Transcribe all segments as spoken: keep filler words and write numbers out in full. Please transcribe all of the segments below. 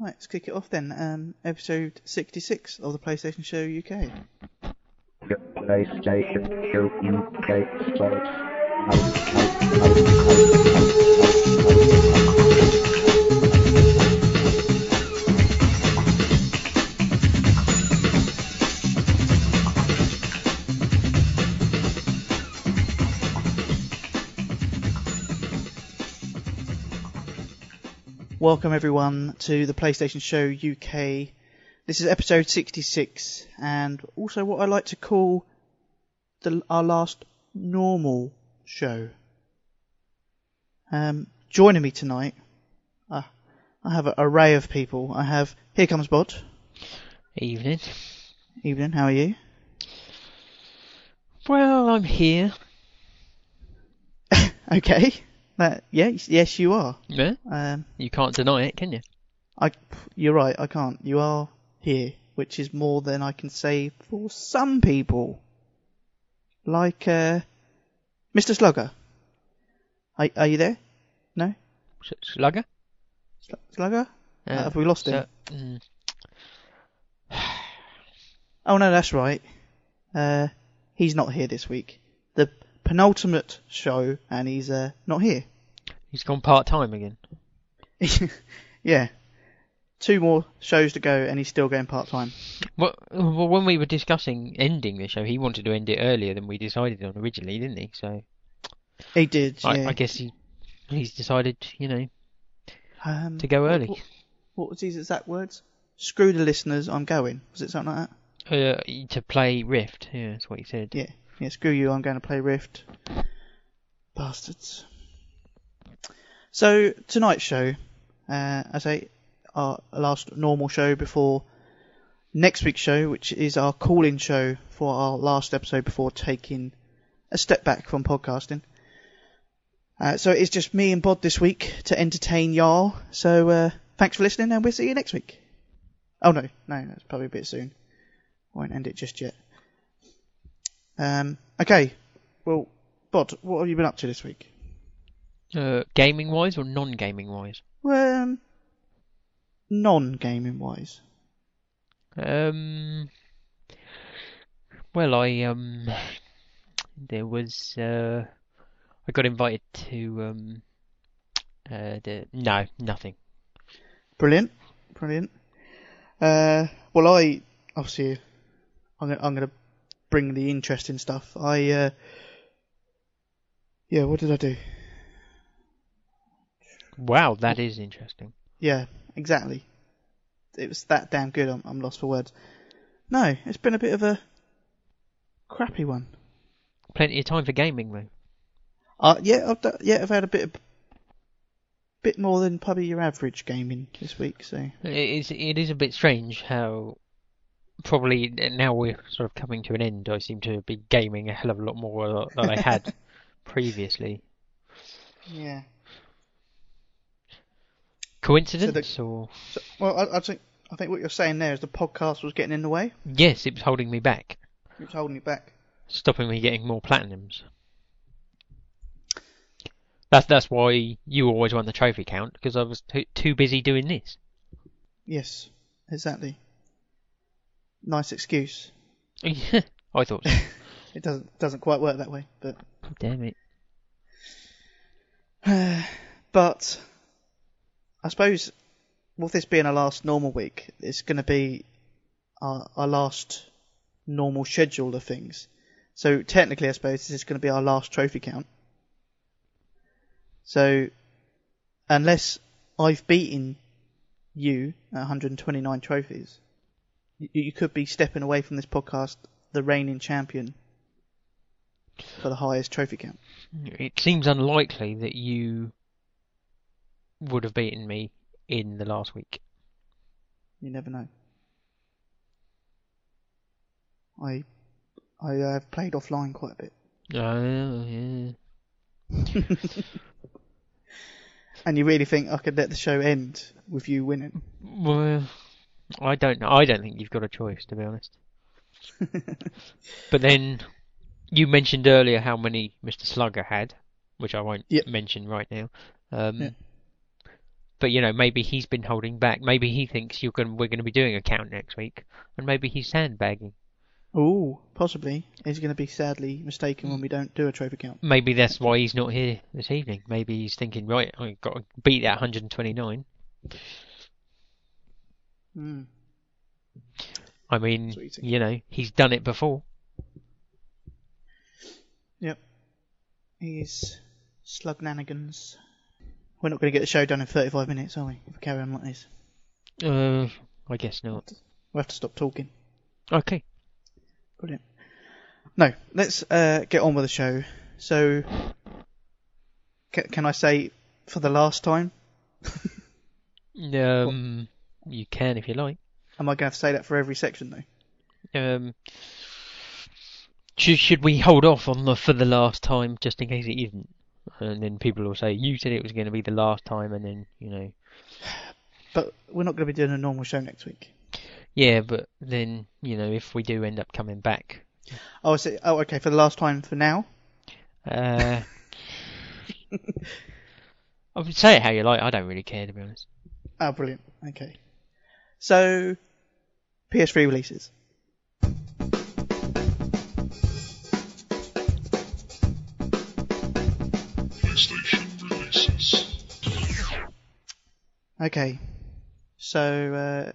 Right, let's kick it off then. Um, episode sixty-six of the PlayStation Show U K. PlayStation Show U K. Welcome everyone to the PlayStation Show U K. This is episode sixty-six, and also what I like to call the, our last normal show. Um, joining me tonight, uh, I have an array of people. I have, here comes Bod. Evening. Evening, how are you? Well, I'm here. Okay. That, yes, yes, you are. Yeah? Um, you can't deny it, can you? I, you're right, I can't. You are... here, which is more than I can say for some people, like uh, Mister Slugger. Are, are you there? No. Slugger. Sl- Slugger? Uh, uh, have we lost so, him? Mm. Oh no, that's right. Uh, he's not here this week. The penultimate show, and he's uh, not here. He's gone part time again. Yeah. Two more shows to go, and he's still going part-time. Well, well, when we were discussing ending the show, he wanted to end it earlier than we decided on originally, didn't he? So he did, I, yeah. I guess he he's decided, you know, um, to go early. What, what was his exact words? Screw the listeners, I'm going. Was it something like that? Uh, to play Rift, yeah, that's what he said. Yeah, yeah. Screw you, I'm going to play Rift. Bastards. So, tonight's show, uh, I say... our last normal show before next week's show, which is our call-in show for our last episode before taking a step back from podcasting. Uh, so it's just me and Bod this week to entertain y'all. So uh, thanks for listening, and we'll see you next week. Oh no, no, that's probably a bit soon. I won't end it just yet. Um, okay, well, Bod, what have you been up to this week? Uh, gaming-wise or non-gaming-wise? Well... Um, non-gaming wise. Um. Well, I um. There was uh. I got invited to um. Uh. The, no, nothing. Brilliant, brilliant. Uh. Well, I obviously, I'm gonna, I'm gonna bring the interesting stuff. I uh. Yeah. What did I do? Wow, that is interesting. Yeah. Exactly. It was that damn good, I'm, I'm lost for words. No, it's been a bit of a crappy one. Plenty of time for gaming, though. Uh, yeah, I've, yeah, I've had a bit of, bit more than probably your average gaming this week. So it is, it is a bit strange how probably now we're sort of coming to an end, I seem to be gaming a hell of a lot more than I had previously. Yeah. Coincidence, so the, or so, well, I, I think I think what you're saying there is the podcast was getting in the way. Yes, it was holding me back. It was holding me back, stopping me getting more platinums. That's that's why you always won the trophy count, because I was too, too busy doing this. Yes, exactly. Nice excuse. I thought so. It doesn't doesn't quite work that way, but damn it. But. I suppose, with this being our last normal week, it's going to be our, our last normal schedule of things. So technically, I suppose, this is going to be our last trophy count. So, unless I've beaten you at one hundred twenty-nine trophies, you, you could be stepping away from this podcast the reigning champion for the highest trophy count. It seems unlikely that you... would have beaten me in the last week. You never know. I I have uh, played offline quite a bit. Oh, yeah. And you really think I could let the show end with you winning? Well, I don't know. I don't think you've got a choice, to be honest. But then, you mentioned earlier how many Mister Slugger had, which I won't yep. mention right now. Um, yeah. But, you know, maybe he's been holding back. Maybe he thinks you're going, we're going to be doing a count next week. And maybe he's sandbagging. Ooh, possibly. He's going to be sadly mistaken when we don't do a trophy count. Maybe that's why he's not here this evening. Maybe he's thinking, right, I've got to beat that one hundred twenty-nine. Mm. I mean, you know, he's done it before. Yep. He's slug nanigans. We're not going to get the show done in thirty-five minutes, are we? If we carry on like this. Uh, I guess not. We'll have to stop talking. Okay. Brilliant. No, let's uh, get on with the show. So, ca- can I say for the last time? um, what? You can if you like. Am I going to have to say that for every section though? Um, should, should we hold off on the for the last time just in case it isn't? And then people will say, you said it was going to be the last time, and then, you know... But we're not going to be doing a normal show next week. Yeah, but then, you know, if we do end up coming back... Oh, so, oh okay, for the last time for now? Uh, I would say it how you like, I don't really care, to be honest. Oh, brilliant, okay. So, P S three releases. Okay, so uh,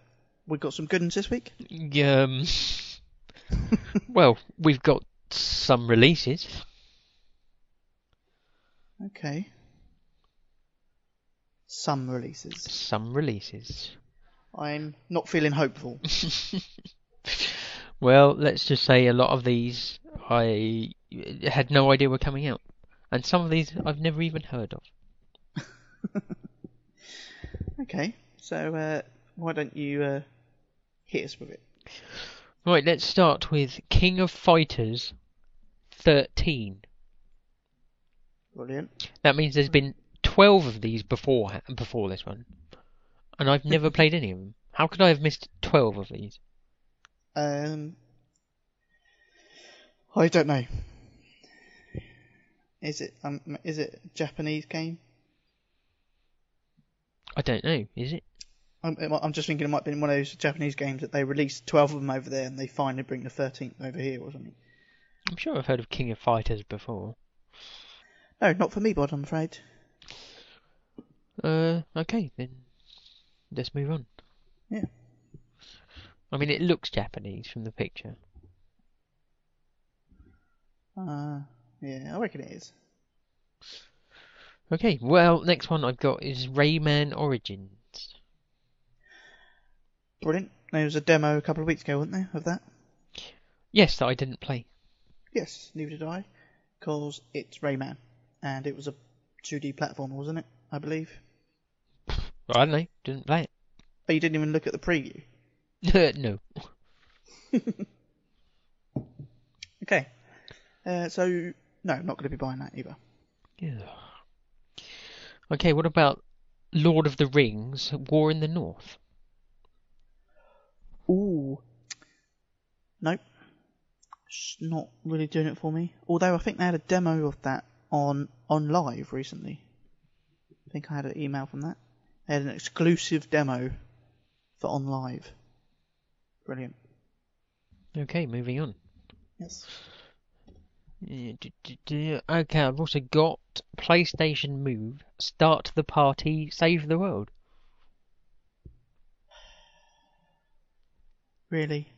we've got some good ones this week? Um, well, we've got some releases. Okay. Some releases. Some releases. I'm not feeling hopeful. Well, let's just say a lot of these I had no idea were coming out. And some of these I've never even heard of. Okay, so uh, why don't you uh, hit us with it? Right, let's start with King of Fighters thirteen. Brilliant. That means there's been twelve of these before before this one, and I've never played any of them. How could I have missed twelve of these? Um, I don't know. Is it um is it a Japanese game? I don't know, is it? I'm, I'm just thinking it might be one of those Japanese games that they released twelve of them over there and they finally bring the thirteenth over here or something. I'm sure I've heard of King of Fighters before. No, not for me, Bod, I'm afraid. Uh, okay, then let's move on. Yeah. I mean, it looks Japanese from the picture. Uh, yeah, I reckon it is. Okay, well, next one I've got is Rayman Origins. Brilliant. There was a demo a couple of weeks ago, wasn't there, of that? Yes, that I didn't play. Yes, neither did I, because it's Rayman, and it was a two D platform, wasn't it, I believe? I don't know, didn't play it. Oh, you didn't even look at the preview? No. Okay, uh, so, no, not going to be buying that either. Yeah. Okay, what about Lord of the Rings, War in the North? Ooh. Nope. It's not really doing it for me. Although I think they had a demo of that on, on live recently. I think I had an email from that. They had an exclusive demo for on live. Brilliant. Okay, moving on. Yes. Okay, I've also got PlayStation Move, Start the Party, Save the World. Really?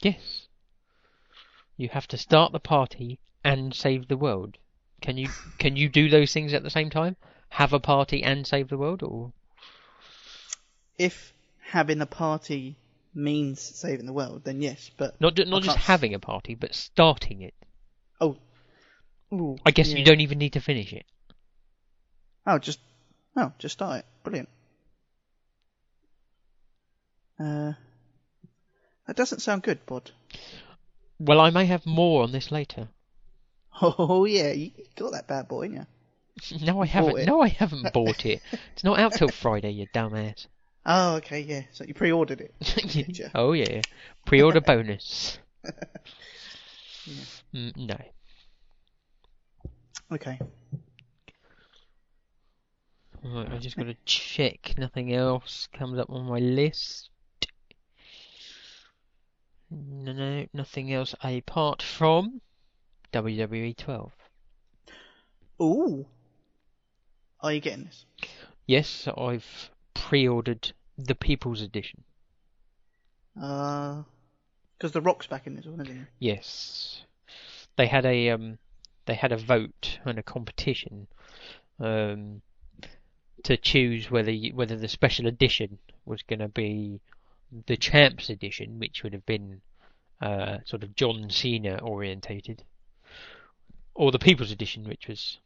Yes. You have to start the party and save the world. Can you can you do those things at the same time? Have a party and save the world, or if having a party means saving the world, then yes, but not not just having a party, but starting it. Oh. Ooh, I guess yeah. You don't even need to finish it. Oh, just oh, just start it. Brilliant. Uh, that doesn't sound good, Bod. Well, I may have more on this later. Oh yeah, you got that bad boy, didn't you? No, I haven't. No, I haven't bought it. It's not out till Friday, you dumbass. Oh, okay, yeah. So you pre-ordered it. Oh yeah, pre-order bonus. Yeah. Mm, no. Okay. Right, I just gotta check nothing else comes up on my list. No, no, nothing else apart from W W E twelve. Ooh. Are you getting this? Yes, I've pre-ordered the People's Edition. Uh, because The Rock's back in this one, isn't he? Yes. They had a um, they had a vote and a competition, um, to choose whether you, whether the special edition was going to be the Champs Edition, which would have been uh sort of John Cena orientated, or the People's Edition, which was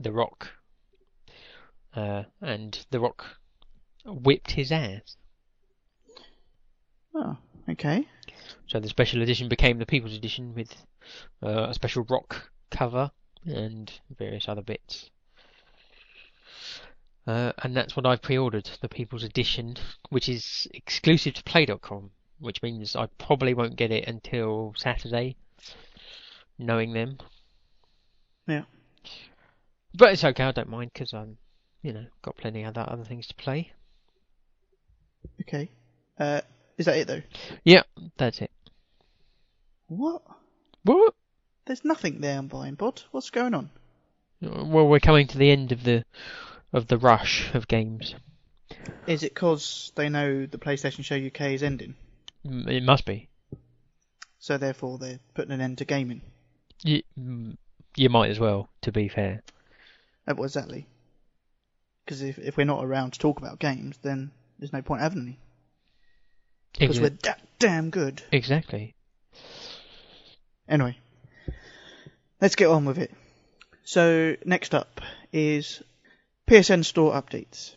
The Rock. Uh, and The Rock whipped his ass. Oh, okay. So the special edition became the People's Edition with uh, a special rock cover and various other bits. Uh, and that's what I pre-ordered, the People's Edition, which is exclusive to play dot com, which means I probably won't get it until Saturday, knowing them. Yeah. But it's okay, I don't mind, because I'm, you know, got plenty of other things to play. Okay. Uh... Is that it though? Yeah, that's it. What? What? There's nothing there I'm buying, Bod. What's going on? Well, we're coming to the end of the of the rush of games. Is it because they know the PlayStation Show U K is ending? It must be. So therefore, they're putting an end to gaming. You, you might as well, to be fair. Uh, well, exactly. Because if if we're not around to talk about games, then there's no point having any. Because exactly. We're that damn good. Exactly. Anyway, let's get on with it. So, next up is P S N Store updates.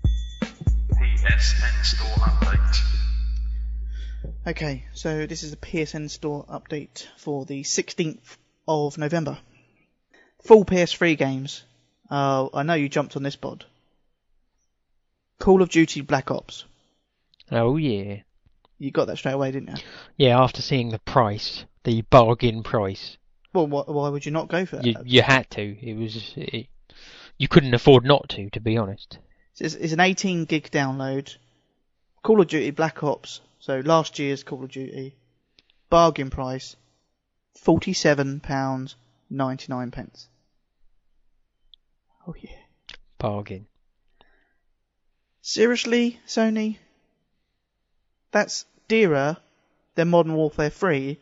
P S N Store update. Okay, so this is the P S N Store update for the sixteenth of November. Full P S three games. Uh, I know you jumped on this, Bod. Call of Duty Black Ops. Oh, yeah. You got that straight away, didn't you? Yeah, after seeing the price, the bargain price. Well, wh- why would you not go for that? You, you had to. It was it, you couldn't afford not to, to be honest. It's, it's an eighteen gig download. Call of Duty Black Ops, so last year's Call of Duty. Bargain price, forty-seven pounds ninety-nine. Oh yeah. Bargain. Seriously, Sony? That's dearer than Modern Warfare three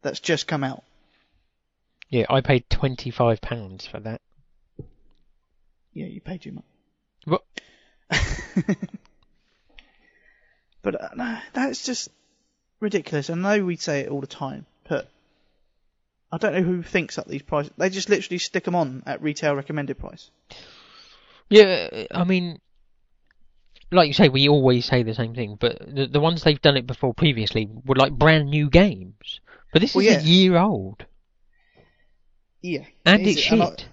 that's just come out. Yeah, I paid twenty-five pounds for that. Yeah, you paid too much. What? But uh, no, that's just ridiculous. I know we say it all the time, but I don't know who thinks up these prices. They just literally stick them on at retail recommended price. Yeah, I mean, like you say, we always say the same thing, but the, the ones they've done it before previously were like brand new games. But this well, is yeah. a year old. Yeah. And it's shit. And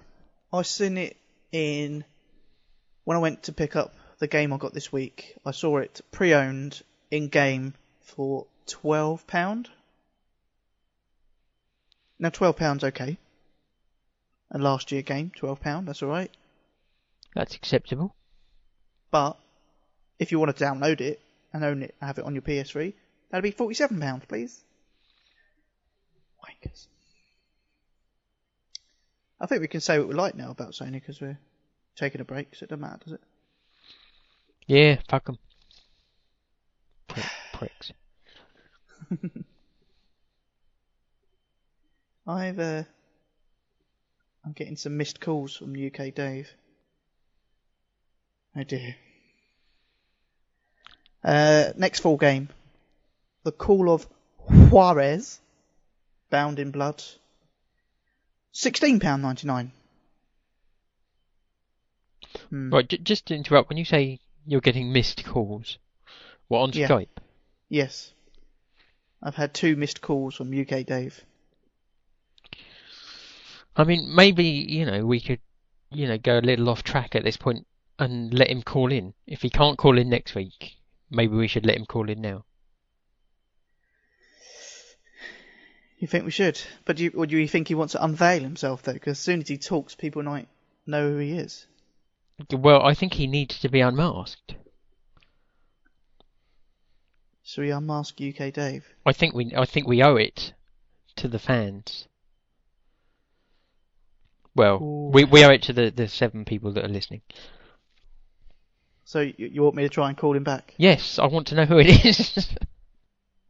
I, I seen it in, when I went to pick up the game I got this week, I saw it pre-owned in-game for twelve pounds. Now, twelve pounds, okay. A last year game, twelve pounds, that's alright. That's acceptable. But, if you want to download it and own it and have it on your P S three, that'd be forty-seven pounds, please. Wankers. I think we can say what we like now about Sony because we're taking a break, so it doesn't matter, does it? Yeah, fuck them. Prick, pricks. I've, uh, I'm getting some missed calls from U K Dave. Oh dear. Uh, next full game. The Call of Juarez Bound in Blood. sixteen pounds ninety-nine. Hmm. Right, j- just to interrupt, when you say you're getting missed calls, what, on yeah. Skype? Yes. I've had two missed calls from U K Dave. I mean, maybe, you know, we could, you know, go a little off track at this point and let him call in. If he can't call in next week, maybe we should let him call in now. You think we should? But do you, or do you think he wants to unveil himself, though? Because as soon as he talks, people might know who he is. Well, I think he needs to be unmasked. Should we unmask U K Dave? I think we, I think we owe it to the fans. Well, we, we owe it to the, the seven people that are listening. So you, you want me to try and call him back? Yes, I want to know who it is.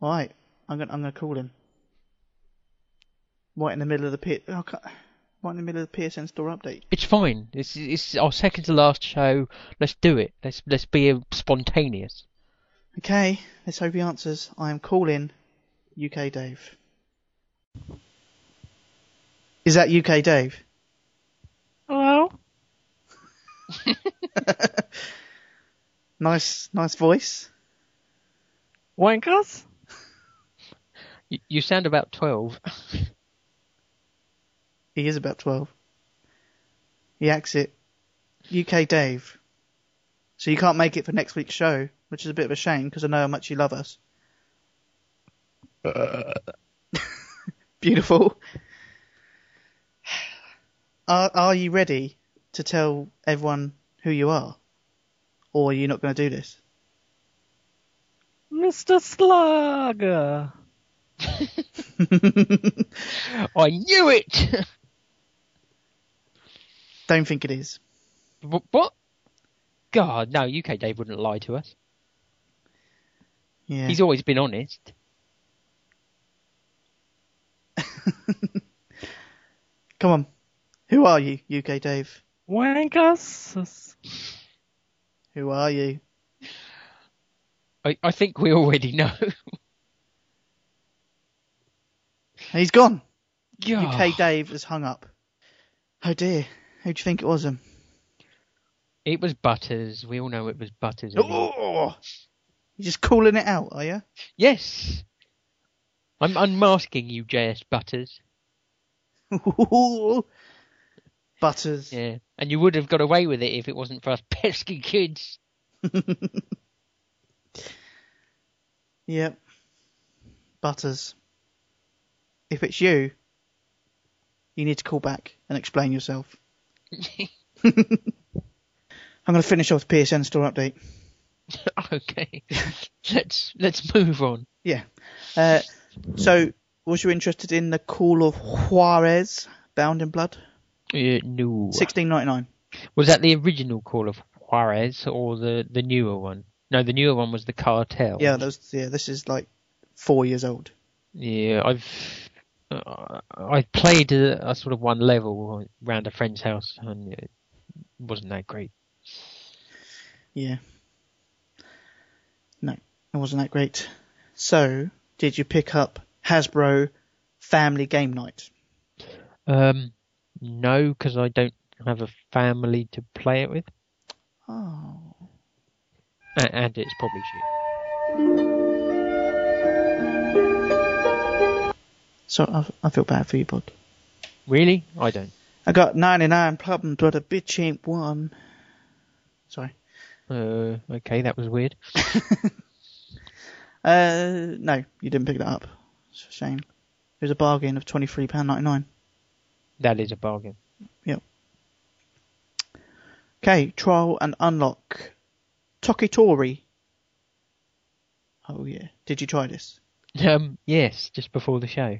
All right, I'm gonna I'm gonna call him. Right in the middle of the P- oh, right in the middle of the P S N store update. It's fine. It's it's our second to last show. Let's do it. Let's let's be spontaneous. Okay, let's hope he answers. I am calling U K Dave. Is that U K Dave? Hello. nice, nice voice. Wankers. You, you sound about twelve. He is about twelve. He acts it. U K Dave. So you can't make it for next week's show, which is a bit of a shame because I know how much you love us. Uh. Beautiful. Are, are you ready to tell everyone who you are? Or are you not going to do this? Mister Slugger. I knew it! Don't think it is. What? God, no, U K Dave wouldn't lie to us. Yeah. He's always been honest. Come on. Who are you, U K Dave? Wankus. Who are you? I, I think we already know. He's gone. Yeah. U K Dave has hung up. Oh dear. Who do you think it was him? It was Butters. We all know it was Butters. Oh! You're just calling it out, are you? Yes. I'm unmasking you, J S Butters. Butters. Yeah. And you would have got away with it if it wasn't for us pesky kids. Yep. Butters. If it's you, you need to call back and explain yourself. I'm going to finish off the P S N store update. Okay. Let's let's move on. Yeah. Uh, so, was you interested in the Call of Juarez Bound in Blood? Uh, no. sixteen ninety-nine. Was that the original Call of Juarez or the, the newer one? No, the newer one was the Cartel. Yeah, that was, yeah, this is like four years old. Yeah, I've... Uh, I played a, a sort of one level round a friend's house and it wasn't that great. Yeah. No, it wasn't that great. So, did you pick up Hasbro Family Game Night? Um, no, because I don't have a family to play it with. Oh. And, and it's probably shit. So I, I feel bad for you, Bod. Really? I don't. I got ninety-nine problems, but a bitch ain't one. Sorry. Uh, okay, that was weird. uh, no, you didn't pick that up. It's a shame. It was a bargain of twenty-three pounds ninety-nine. That is a bargain. Yep. Okay, trial and unlock. Tokitori. Oh yeah. Did you try this? Um, yes, just before the show.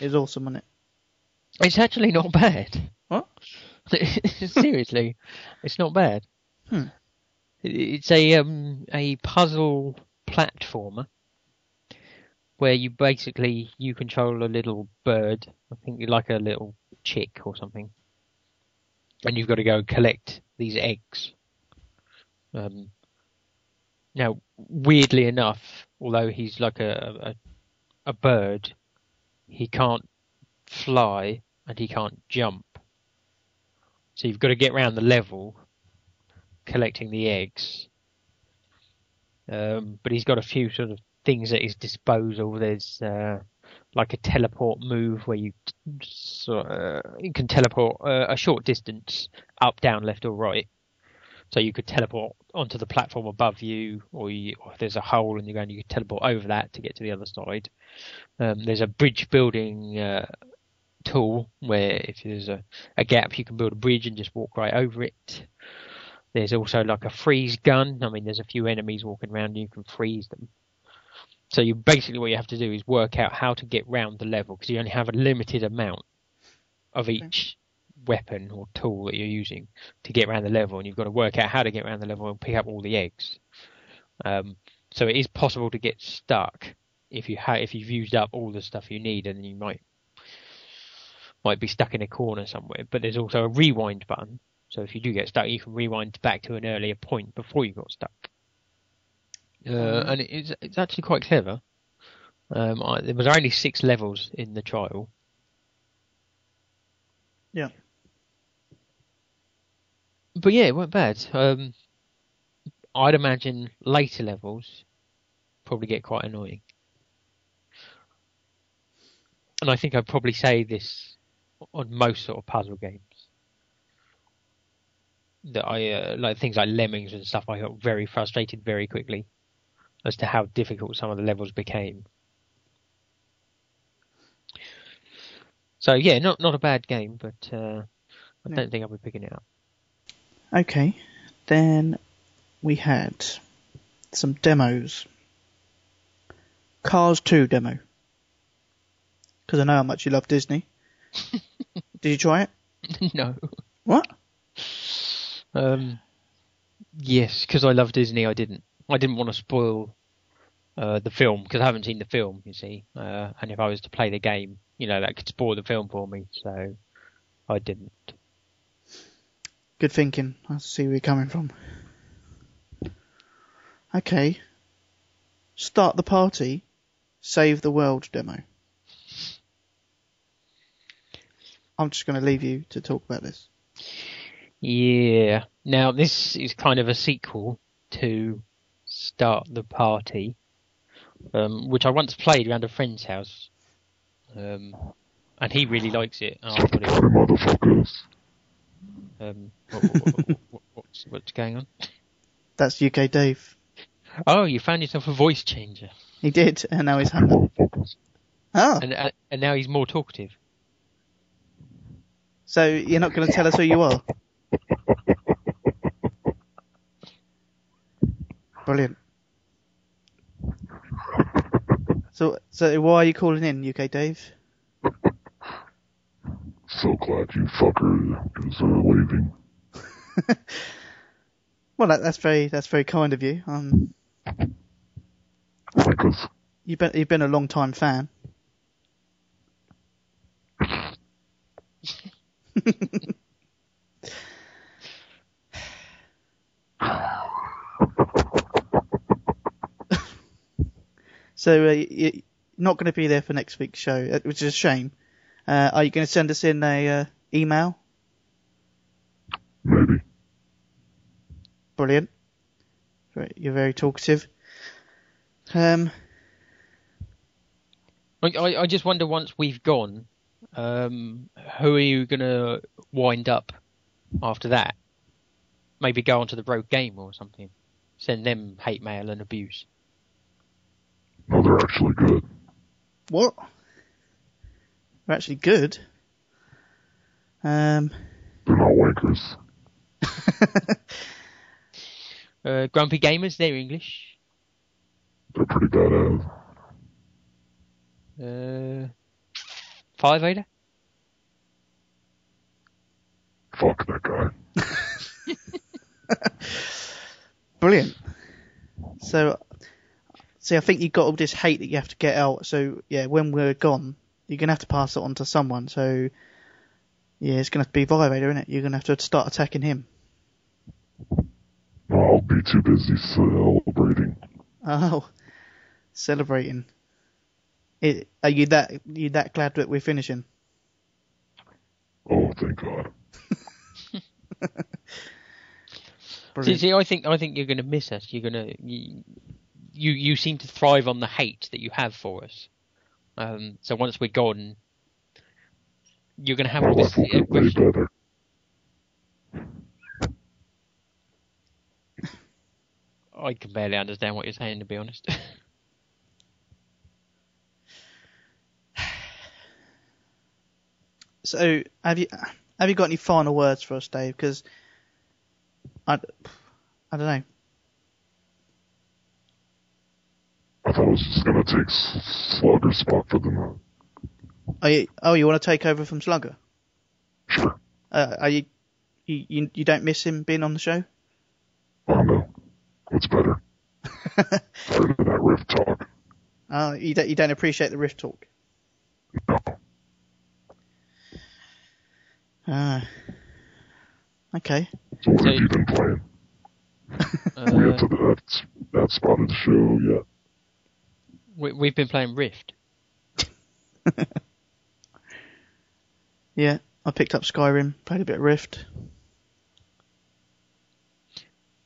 It was awesome, wasn't it? It's actually not bad. What? Seriously, it's not bad. Hmm. It's a um a puzzle platformer where you basically you control a little bird. I think you're like a little chick or something, and you've got to go collect these eggs. Um. Now, weirdly enough, although he's like a, a a bird, he can't fly and he can't jump. So you've got to get around the level collecting the eggs. Um, but he's got a few sort of things at his disposal. There's uh, like a teleport move where you, sort of, you can teleport uh, a short distance up, down, left or right. So you could teleport onto the platform above you, or, you, or if there's a hole and you're going, you can teleport over that to get to the other side. Um, there's a bridge building uh, tool where if there's a, a gap, you can build a bridge and just walk right over it. There's also like a freeze gun. I mean, there's a few enemies walking around and you can freeze them. So you basically what you have to do is work out how to get round the level, because you only have a limited amount of each weapon or tool that you're using to get around the level, and you've got to work out how to get around the level and pick up all the eggs. Um, so it is possible to get stuck if you ha- if you've used up all the stuff you need, and you might might be stuck in a corner somewhere. But there's also a rewind button, so if you do get stuck, you can rewind back to an earlier point before you got stuck. Uh, and it's it's actually quite clever. Um, I, there was only six levels in the trial. Yeah. But yeah, it weren't bad. Um, I'd imagine later levels probably get quite annoying. And I think I'd probably say this on most sort of puzzle games. That I uh, like things like Lemmings and stuff, I got very frustrated very quickly as to how difficult some of the levels became. So yeah, not not a bad game, but uh, I no. don't think I'll be picking it up. Okay, then we had some demos. Cars two demo. Because I know how much you love Disney. Did you try it? No. What? Um, yes, because I love Disney, I didn't. I didn't want to spoil uh, the film, because I haven't seen the film, you see. Uh, and if I was to play the game, you know, that could spoil the film for me, so I didn't. Good thinking. I see where you're coming from. Okay. Start the Party, Save the World demo. I'm just going to leave you to talk about this. Yeah. Now, this is kind of a sequel to Start the Party, um, which I once played around a friend's house. Um, and he really likes it. Oh, Stop playing, motherfuckers. Um, what, what, what, what's, what's going on? That's U K Dave. Oh, you found yourself a voice changer. He did, and now he's hungry. Oh. And, uh, and now he's more talkative. So you're not going to tell us who you are? Brilliant. So, so why are you calling in, U K Dave? So glad you fucker is uh, leaving. Well, that, that's very that's very kind of you. Um, because you've been you've been a long time fan. So uh, you're not going to be there for next week's show, which is a shame. Uh, are you going to send us in a uh, email? Maybe. Brilliant. You're very talkative. Um, I, I just wonder, once we've gone, um, who are you going to wind up after that? Maybe go onto the Rogue Game or something. Send them hate mail and abuse. No, they're actually good. What? They're actually good. Um, they're not wankers. uh, Grumpy Gamers, they're English. They're pretty badass. Uh, Fire Vader? Fuck that guy. Brilliant. So, see, I think you've got all this hate that you have to get out. So, yeah, when we're gone, you're going to have to pass it on to someone. So, yeah, it's going to have to be Violator, isn't it? You're going to have to start attacking him. I'll be too busy celebrating. Oh, celebrating. It, are you that you that glad that we're finishing? Oh, thank God. see, see, I think I think you're going to miss us. You're going to... You, You, you seem to thrive on the hate that you have for us. Um, so once we're gone, you're going to have all this aggression. I can barely understand what you're saying, to be honest. So, have you have you got any final words for us, Dave? Because I, I don't know. I thought I was just going to take Slugger's spot for the night. Are you, oh, you want to take over from Slugger? Sure. Uh, are you, you you don't miss him being on the show? Oh no, it's better. Better than that Rift talk. Oh, you don't you don't appreciate the Rift talk? No. Ah, uh, okay. So what so, have you been playing? Uh, we have to that that spot of the show yet. We we've been playing Rift. Yeah, I picked up Skyrim, played a bit of Rift,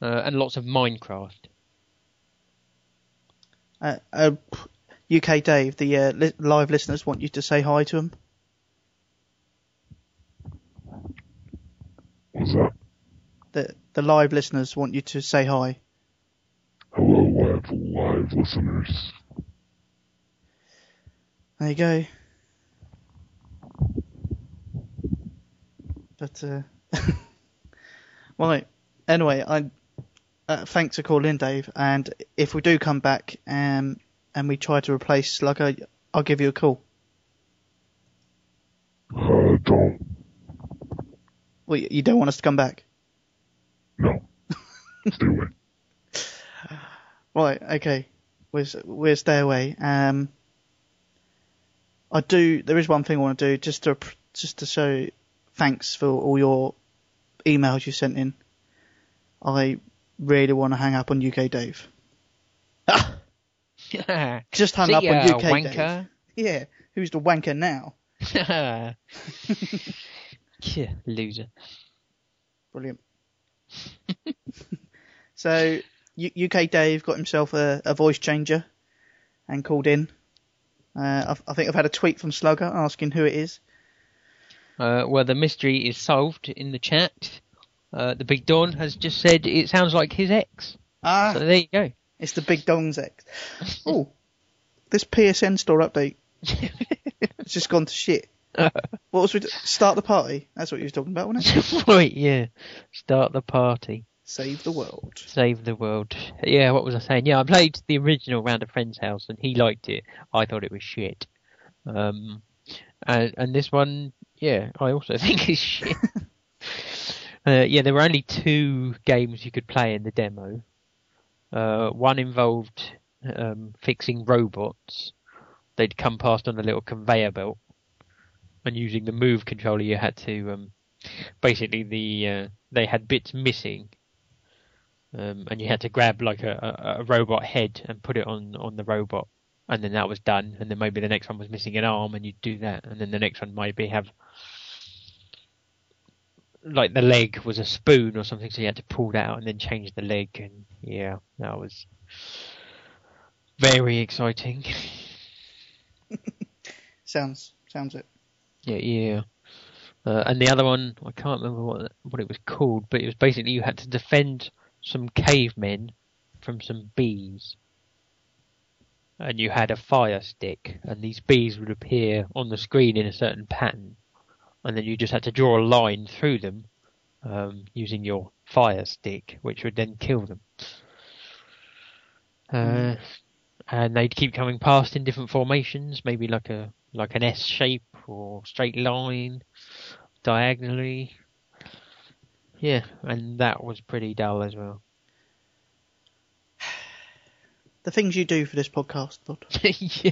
uh, and lots of Minecraft. Uh, uh, U K Dave, the uh, li- live listeners want you to say hi to them. What's that? The the live listeners want you to say hi. Hello, live live listeners. There you go. But uh, well, anyway, I uh, thanks for calling in, Dave. And if we do come back um, and we try to replace Slugger, I'll give you a call. Uh, don't. Well, you don't want us to come back? No. Stay away. Right. Okay. We'll we'll stay away. Um. I do. There is one thing I want to do, just to just to show thanks for all your emails you sent in. I really want to hang up on U K Dave. Just hang See up ya, on U K wanker. Dave. Yeah, who's the wanker now? Yeah, loser. Brilliant. So U- UK Dave got himself a, a voice changer and called in. Uh, I've, I think I've had a tweet from Slugger asking who it is. Uh, well, the mystery is solved in the chat. Uh, the Big Don has just said it sounds like his ex. Ah, so there you go. It's the Big Don's ex. Oh, this P S N store update. It's just gone to shit. Uh, what was we do? Start the party? That's what you were talking about, wasn't it? Right, yeah. Start the party. Save the world. Save the world. Yeah, what was I saying? Yeah, I played the original round at friend's house and he liked it. I thought it was shit. Um, and, and this one, yeah, I also think is shit. uh, yeah, there were only two games you could play in the demo. Uh, one involved um, fixing robots. They'd come past on a little conveyor belt, and using the move controller, you had to um, basically the uh, they had bits missing. Um, and you had to grab like a, a, a robot head and put it on, on the robot, and then that was done. And then maybe the next one was missing an arm, and you'd do that. And then the next one might be have like the leg was a spoon or something, so you had to pull that out and then change the leg. And yeah, that was very exciting. sounds sounds it. Yeah, yeah. Uh, and the other one, I can't remember what what it was called, but it was basically you had to defend some cavemen from some bees, and you had a fire stick, and these bees would appear on the screen in a certain pattern, and then you just had to draw a line through them um, using your fire stick, which would then kill them. Uh, and they'd keep coming past in different formations, maybe like a like an S shape or straight line, diagonally. Yeah, and that was pretty dull as well. The things you do for this podcast, Bod. Yeah.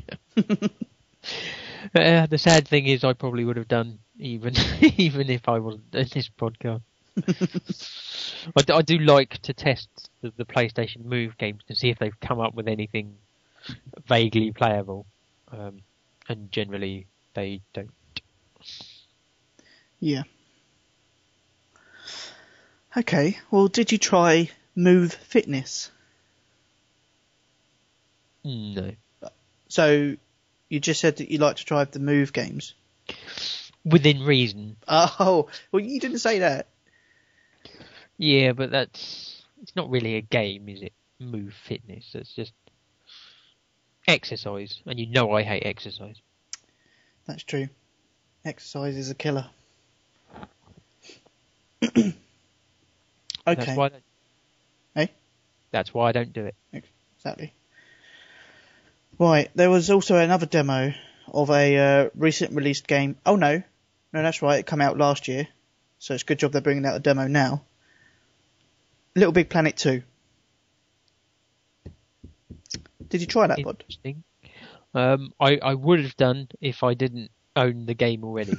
uh, the sad thing is, I probably would have done even even if I wasn't in this podcast. I, I do like to test the, the PlayStation Move games to see if they've come up with anything vaguely playable, um, and generally they don't. Yeah. Okay, well, did you try Move Fitness? No. So, you just said that you like to try the Move games? Within reason. Oh, well, you didn't say that. Yeah, but that's... It's not really a game, is it? move fitness. It's just exercise, and you know I hate exercise. That's true. Exercise is a killer. Okay. That's why I don't... Hey? That's why I don't do it. Exactly. Right, there was also another demo of a uh, recent released game. Oh no, no, that's right, it came out last year, so it's a good job they're bringing out a demo now. Little Big Planet two. Did you try that, Bod? Interesting. Um, I, I would have done if I didn't own the game already.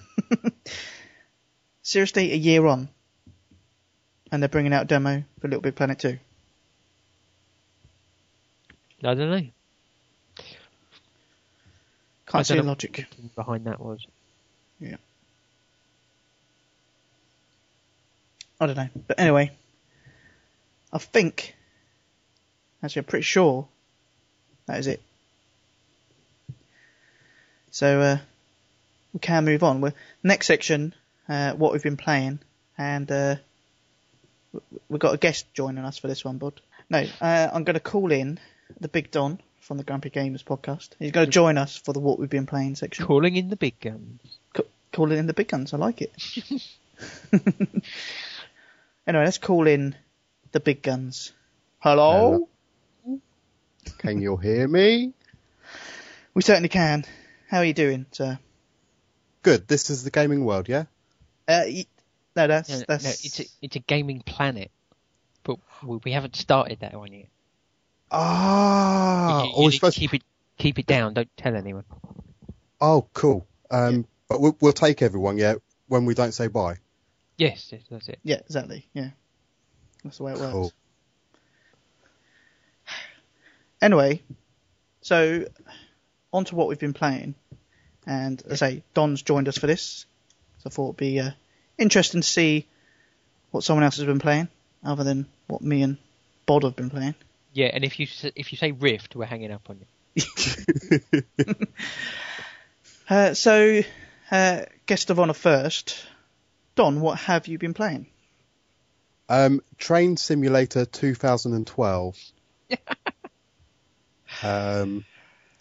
Seriously, a year on, and they're bringing out a demo for Little Big Planet two. I don't know. Can't see the logic behind that was. Yeah. I don't know. But anyway, I think, actually I'm pretty sure that is it. So uh, we can move on. We're, next section, uh, what we've been playing. And uh, we've got a guest joining us for this one, Bod. No, uh, I'm going to call in the Big Don from the Grumpy Gamers podcast. He's going to join us for the What We've Been Playing section. Calling in the big guns. C- calling in the big guns. I like it. Anyway, let's call in the big guns. Hello? Hello? Can you hear me? We certainly can. How are you doing, sir? Good. This is the gaming world, yeah? Uh, y- no, that's... No, that's... No, it's, a, it's a gaming planet. But we haven't started that one yet. Ah, you, you always supposed keep it keep it down. Don't tell anyone. Oh, cool. Um, yeah. But we'll, we'll take everyone, yeah, when we don't say bye. Yes, yes, that's it. Yeah, exactly. Yeah, that's the way it cool. works. Anyway, so on to what we've been playing, and as I say, Don's joined us for this, so I thought it'd be uh, interesting to see what someone else has been playing, other than what me and Bod have been playing. Yeah, and if you if you say Rift, we're hanging up on you. uh, so, uh, guest of honour first. Don, what have you been playing? Um, Train Simulator twenty twelve. um,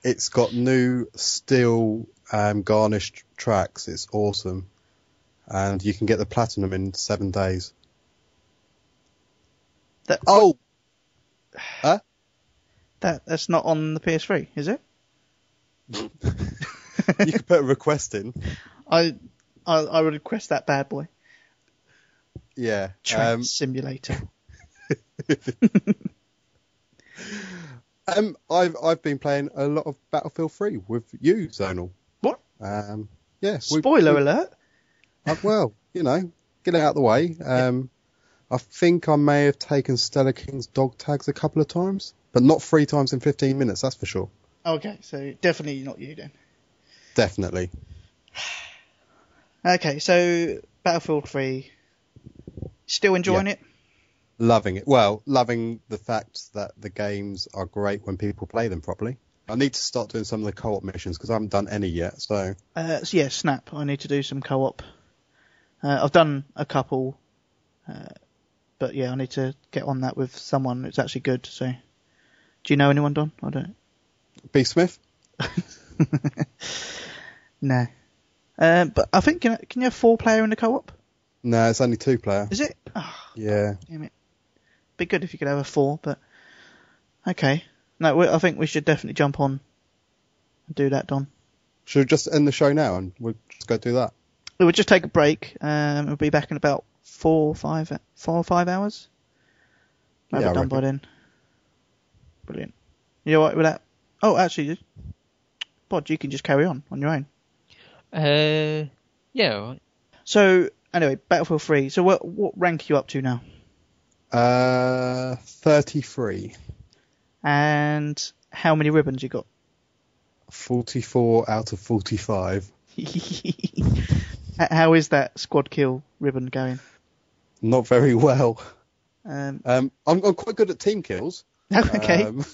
it's got new steel um, garnished tracks. It's awesome. And you can get the platinum in seven days. That- oh! Huh? That that's not on the P S three, is it? You could put a request in. I, I I would request that bad boy. Yeah. Train um, simulator. um, I've I've been playing a lot of Battlefield three with you, Zonal. What? Um, yeah. Spoiler we, we, alert. Uh, well, you know, get it out of the way. Um. I think I may have taken Stella King's dog tags a couple of times, but not three times in fifteen minutes, that's for sure. Okay, so definitely not you then. Definitely. Okay, so Battlefield three, still enjoying yeah. it? Loving it. Well, loving the fact that the games are great when people play them properly. I need to start doing some of the co-op missions because I haven't done any yet, so... Uh, yeah, Snap, I need to do some co-op. Uh, I've done a couple... Uh, But yeah, I need to get on that with someone that's actually good. So, do you know anyone, Don? I don't. B. Smith? No. Um, but I think, can, can you have four player in the co-op? No, it's only two player. Is it? Oh, yeah. God damn it. Be good if you could have a four, but... Okay. No, we, I think we should definitely jump on and do that, Don. Should we just end the show now and we'll just go do that? We'll just take a break. Um, we'll be back in about... Four, five, four or five hours? I'll yeah, be done by then. Brilliant. You alright with that? Oh, actually, Bod, you can just carry on on your own. Uh, yeah, alright. So, anyway, Battlefield three. So, what, what rank are you up to now? Uh, thirty-three. And how many ribbons you got? forty-four out of forty-five. How is that squad kill ribbon going? Not very well. Um, um, I'm, I'm quite good at team kills. Okay. Um,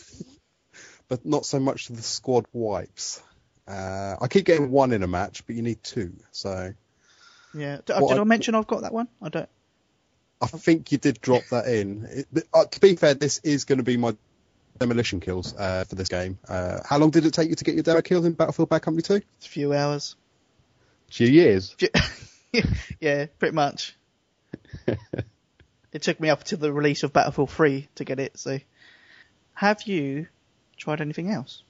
but not so much the squad wipes. Uh, I keep getting one in a match, but you need two. So. Yeah. Did, did I, I mention I've got that one? I don't. I think you did drop that in. It, uh, to be fair, this is going to be my demolition kills uh, for this game. Uh, how long did it take you to get your demo kills in Battlefield Bad Company two? It's a few hours. A few years? Yeah, pretty much. It took me up to the release of Battlefield three to get it, so... Have you tried anything else?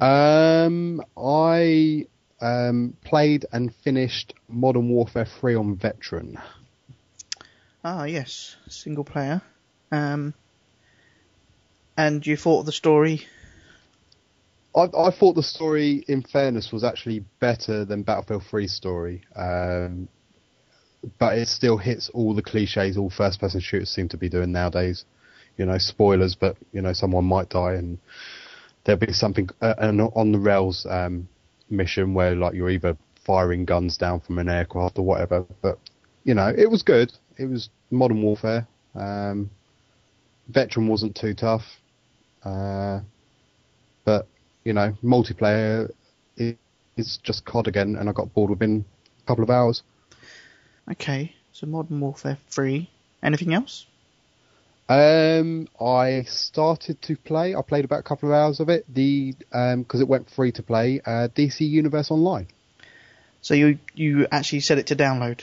Um, I um, played and finished Modern Warfare three on Veteran. Ah, yes. Single player. Um... And you thought the story? I, I thought the story, in fairness, was actually better than Battlefield three's story. Um, but it still hits all the cliches all first-person shooters seem to be doing nowadays. You know, spoilers, but, you know, someone might die and there'll be something uh, an on-the-rails um, mission where, like, you're either firing guns down from an aircraft or whatever. But, you know, it was good. It was Modern Warfare. Um, Veteran wasn't too tough. Uh, but, you know, multiplayer is, is just C O D again, and I got bored within a couple of hours. Okay, so Modern Warfare three. Anything else? Um, I started to play, I played about a couple of hours of it, the um, because it went free to play, uh, D C Universe Online. So you, you actually set it to download?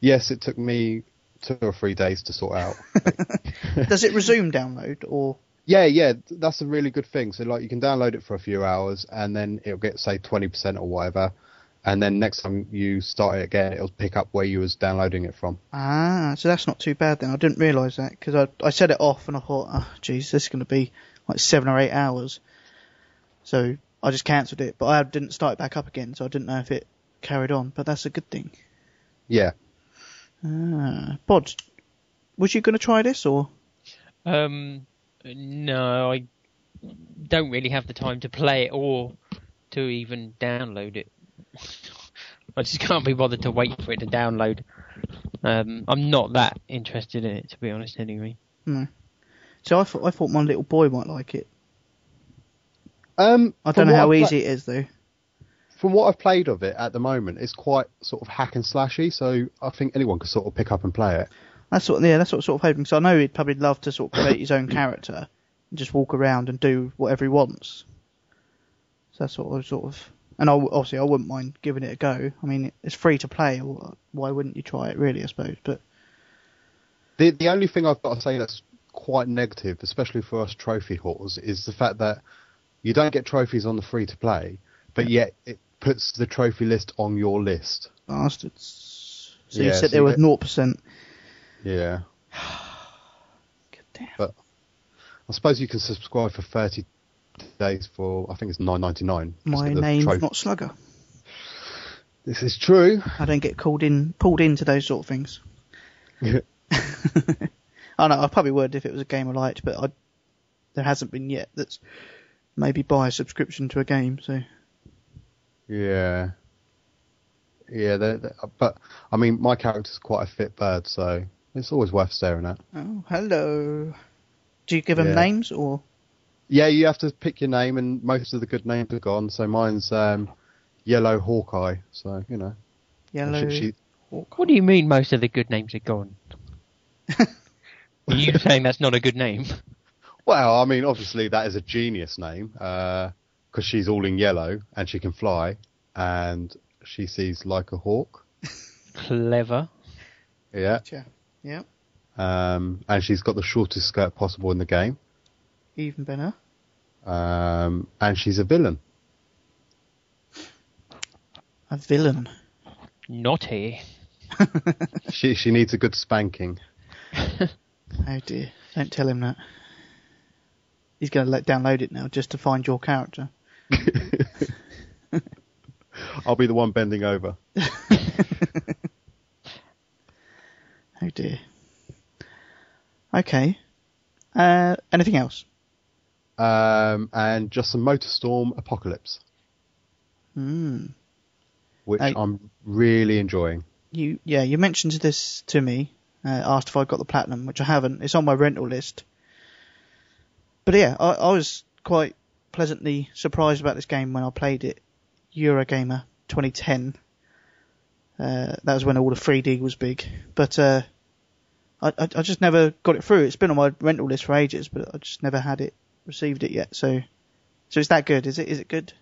Yes, it took me two or three days to sort out. Does it resume download, or...? Yeah, yeah, that's a really good thing. So, like, you can download it for a few hours, and then it'll get, say, twenty percent or whatever, and then next time you start it again, it'll pick up where you was downloading it from. Ah, so that's not too bad then. I didn't realise that, because I, I set it off, and I thought, oh, geez, this is going to be, like, seven or eight hours. So I just cancelled it, but I didn't start it back up again, so I didn't know if it carried on, but that's a good thing. Yeah. Ah, Bod, was you going to try this, or...? Um... No, I don't really have the time to play it or to even download it. I just can't be bothered to wait for it to download. Um, I'm not that interested in it, to be honest, anyway. No. So I thought I thought my little boy might like it. Um, I don't know how I've easy pla- it is, though. From what I've played of it at the moment, it's quite sort of hack and slashy, so I think anyone could sort of pick up and play it. That's what, yeah, that's what I'm sort of hoping. So I know he'd probably love to sort of create his own character and just walk around and do whatever he wants. So that's what I sort of... And I, obviously I wouldn't mind giving it a go. I mean, it's free to play. Why wouldn't you try it, really, I suppose? But The the only thing I've got to say that's quite negative, especially for us trophy whores, is the fact that you don't get trophies on the free-to-play, but yet it puts the trophy list on your list. Bastards. So yeah, you sit so there with zero percent... Yeah. Good damn. But I suppose you can subscribe for thirty days for, I think it's nine ninety-nine. My name's trophy. Not Slugger. This is true. I don't get called in, pulled into those sort of things. I know, I probably would if it was a game I liked, but I, there hasn't been yet that's maybe buy a subscription to a game, so. Yeah. Yeah, they're, they're, but, I mean, my character's quite a fit bird, so... It's always worth staring at. Oh, hello. Do you give them yeah. names, or...? Yeah, you have to pick your name, and most of the good names are gone, so mine's um, Yellow Hawkeye, so, you know. Yellow she, she... Hawkeye. What do you mean most of the good names are gone? Are you saying that's not a good name? Well, I mean, obviously that is a genius name, because uh, she's all in yellow, and she can fly, and she sees like a hawk. Clever. Yeah. Gotcha. Yeah. Um, and she's got the shortest skirt possible in the game. Even better. Um, and she's a villain. A villain. Naughty. she she needs a good spanking. Oh dear! Don't tell him that. He's going to let download it now just to find your character. I'll be the one bending over. Oh dear. Okay. Uh, anything else? Um, and just some MotorStorm Apocalypse. Hmm. Which uh, I'm really enjoying. You yeah, you mentioned this to me. Uh, asked if I got the platinum, which I haven't. It's on my rental list. But yeah, I, I was quite pleasantly surprised about this game when I played it. Eurogamer twenty ten. Uh, that was when all the three D was big, but uh, I I, I, I just never got it through. It's been on my rental list for ages, but I just never had it, received it yet. So, so it's that good. Is it? Is it good?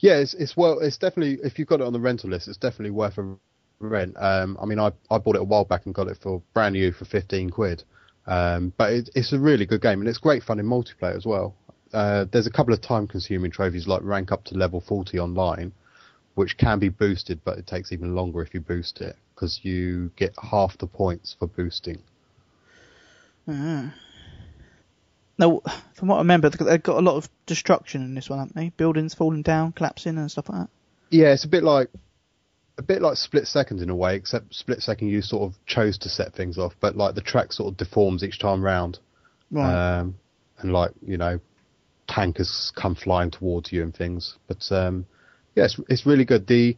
Yeah, it's it's well, it's definitely, if you've got it on the rental list, it's definitely worth a rent. Um, I mean, I I bought it a while back and got it for brand new for fifteen quid. Um, but it, it's a really good game, and it's great fun in multiplayer as well. Uh, there's a couple of time-consuming trophies like rank up to level forty online, which can be boosted, but it takes even longer if you boost it, because you get half the points for boosting. Uh-huh. Now, from what I remember, they've got a lot of destruction in this one, haven't they? Buildings falling down, collapsing, and stuff like that. Yeah, it's a bit like a bit like Split Second in a way, except Split Second you sort of chose to set things off, but like the track sort of deforms each time round, right? Um, and like, you know, tankers come flying towards you and things. But um, yeah, it's, it's really good. The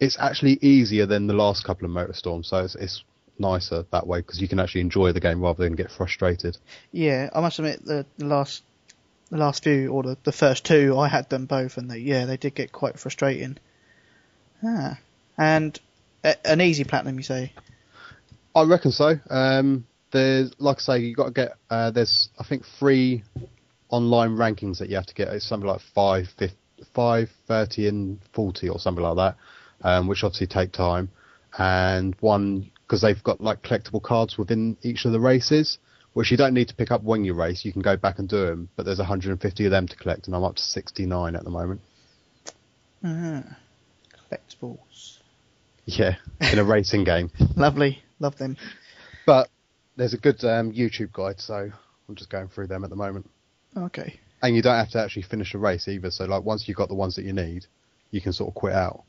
it's actually easier than the last couple of MotorStorms, so it's, it's nicer that way, because you can actually enjoy the game rather than get frustrated. Yeah, I must admit the, the last the last few, or the, the first two, I had them both, and they, yeah, they did get quite frustrating. Ah, and a, an easy platinum, you say? I reckon so. Um, there's, like I say, you got to get uh, there's I think three online rankings that you have to get. It's something like five, fifty, five, thirty, and forty, or something like that, um, which obviously take time, and one. Because they've got like collectible cards within each of the races, which you don't need to pick up when you race. You can go back and do them, but there's one hundred fifty of them to collect, and I'm up to sixty-nine at the moment. Uh-huh. Collectibles. Yeah, in a racing game. Lovely, love them. But there's a good um, YouTube guide, so I'm just going through them at the moment. Okay. And you don't have to actually finish a race either. So like once you've got the ones that you need, you can sort of quit out.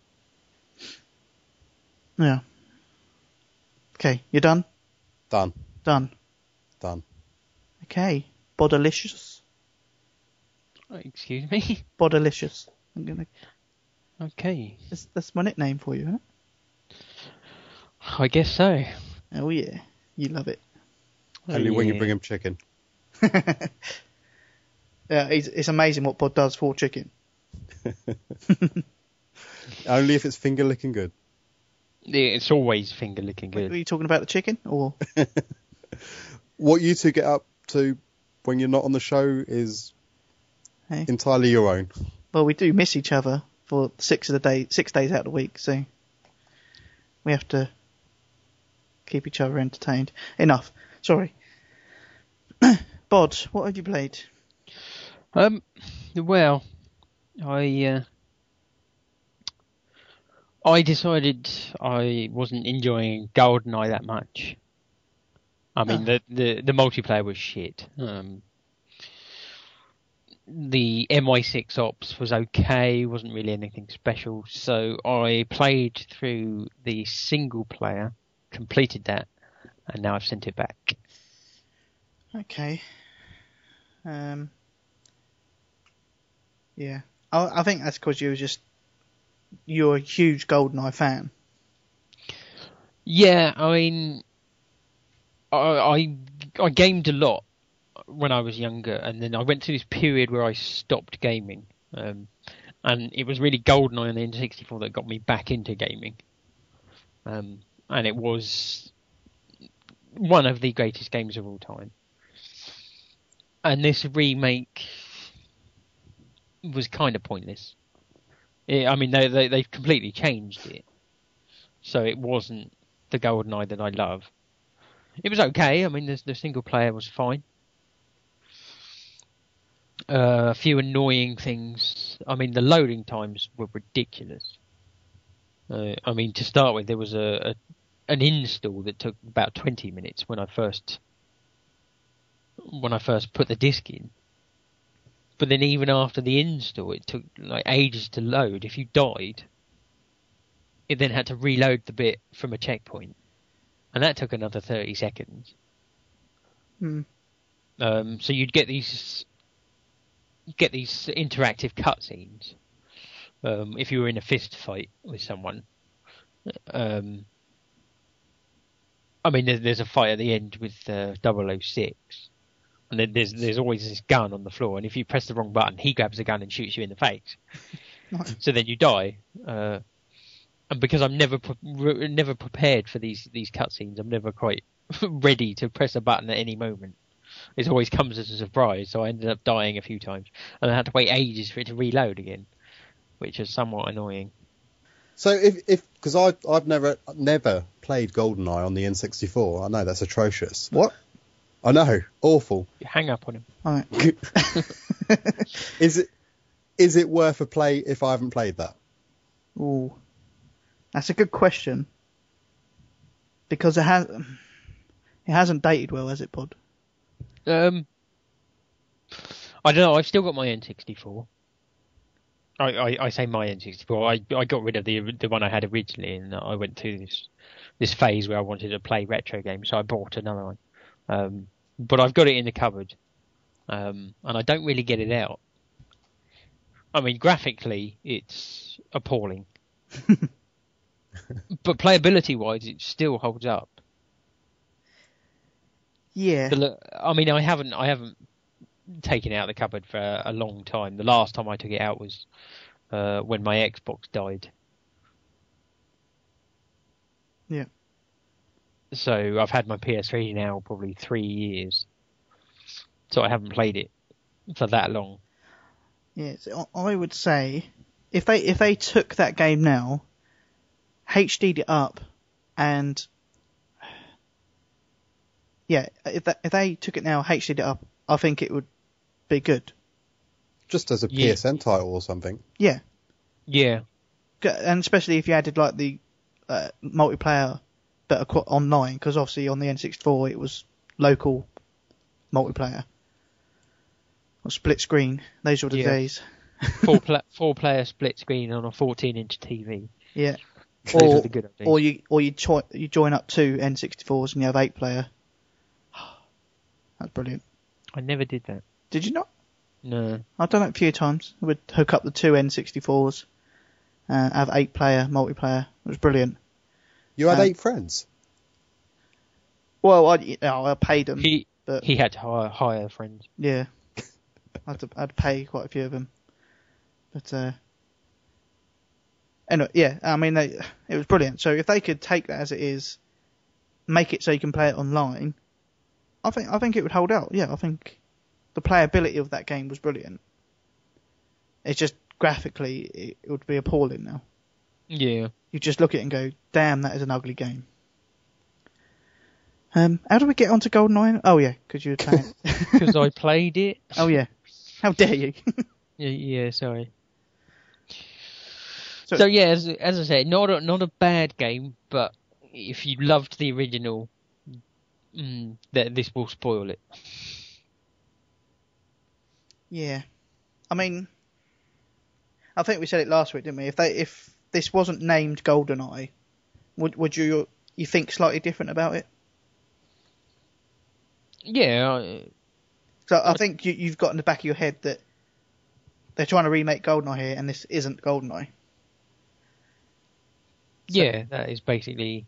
Yeah. Okay, you're done? Done. Done. Done. Okay. Bodalicious. Excuse me? Bodalicious. I'm gonna... Okay. That's, that's my nickname for you, isn't it? I guess so. Oh yeah. You love it. Oh, only yeah. When you bring him chicken. Yeah, it's, it's amazing what Bod does for chicken. Only if it's finger licking good. It's always finger licking good. Are you talking about the chicken or what you two get up to when you're not on the show is hey. entirely your own. Well, we do miss each other for six of the day, six days out of the week, so we have to keep each other entertained. Enough. Sorry, Bod. What have you played? Um. Well, I. Uh... I decided I wasn't enjoying GoldenEye that much. I mean, oh. the, the the multiplayer was shit. Um, the M I six Ops was okay, wasn't really anything special. So I played through the single player, completed that, and now I've sent it back. Okay. Um. Yeah, I, I think that's because you were just. You're a huge GoldenEye fan. Yeah, I mean, I, I I gamed a lot when I was younger, and then I went through this period where I stopped gaming, um, and it was really GoldenEye and the N sixty-four that got me back into gaming, um, and it was one of the greatest games of all time. And this remake was kind of pointless. I mean, they, they, they've completely changed it. So it wasn't the GoldenEye that I love. It was okay. I mean, the, the single player was fine. Uh, a few annoying things. I mean, the loading times were ridiculous. Uh, I mean, to start with, there was a, a an install that took about twenty minutes when I first when I first put the disc in. But then even after the install, it took like ages to load. If you died, it then had to reload the bit from a checkpoint. And that took another thirty seconds. Hmm. Um, so you'd get these you'd get these interactive cutscenes um, if you were in a fist fight with someone. Um, I mean, there's, there's a fight at the end with uh, double oh six. And then there's there's always this gun on the floor, and if you press the wrong button, he grabs the gun and shoots you in the face. Nice. So then you die. Uh, and because I'm never pre- never prepared for these these cutscenes, I'm never quite ready to press a button at any moment. It always comes as a surprise, so I ended up dying a few times, and I had to wait ages for it to reload again, which is somewhat annoying. So if if because I I've never never played GoldenEye on the N sixty-four. I know that's atrocious. What? I know, awful. You hang up on him. All right. Is it is it worth a play if I haven't played that? Ooh, that's a good question. Because it has it hasn't dated well, has it, Bod? Um, I don't know. I've still got my N sixty-four. I, I, I say my N sixty-four. I, I got rid of the the one I had originally, and I went through this this phase where I wanted to play retro games, so I bought another one. Um, but I've got it in the cupboard, um, and I don't really get it out. I mean, graphically, it's appalling, but playability-wise, it still holds up. Yeah. Look, I mean, I haven't, I haven't taken out the cupboard for a, a long time. The last time I took it out was uh, when my Xbox died. Yeah. So I've had my P S three now probably three years. So I haven't played it for that long. Yes, I would say if they if they took that game now, H D'd it up, and yeah, if that, if they took it now, H D'd it up, I think it would be good. Just as a yeah. P S N title or something. Yeah. Yeah. And especially if you added like the uh, multiplayer. But online, because obviously on the N sixty-four it was local multiplayer or split screen. Those were the yeah. days. four, pla- four player split screen on a fourteen inch T V. Yeah. Those or, were the good ideas. Or you or you, cho- you join up two N sixty-fours and you have eight player. That's brilliant. I never did that. Did you not? No. I've done it a few times. I would hook up the two N sixty-fours and have eight player multiplayer. It was brilliant. You had um, eight friends. Well, I, you know, I paid them. He, but he had to hire, hire friends. Yeah, I had to, I had to pay quite a few of them. But uh, anyway, yeah, I mean, they, it was brilliant. So if they could take that as it is, make it so you can play it online, I think I think it would hold out. Yeah, I think the playability of that game was brilliant. It's just graphically, it, it would be appalling now. Yeah. You just look at it and go, damn, that is an ugly game. Um, how do we get onto GoldenEye? Oh, yeah, because you were playing it. Because I played it. Oh, yeah. How dare you? yeah, yeah, sorry. So, so yeah, as, as I said, not a, not a bad game, but if you loved the original, mm, th- this will spoil it. Yeah. I mean, I think we said it last week, didn't we? If they... if this wasn't named GoldenEye, would would you you think slightly different about it? Yeah. I, so I, I think you, you've got in the back of your head that they're trying to remake GoldenEye here, and this isn't GoldenEye. So, yeah, that is basically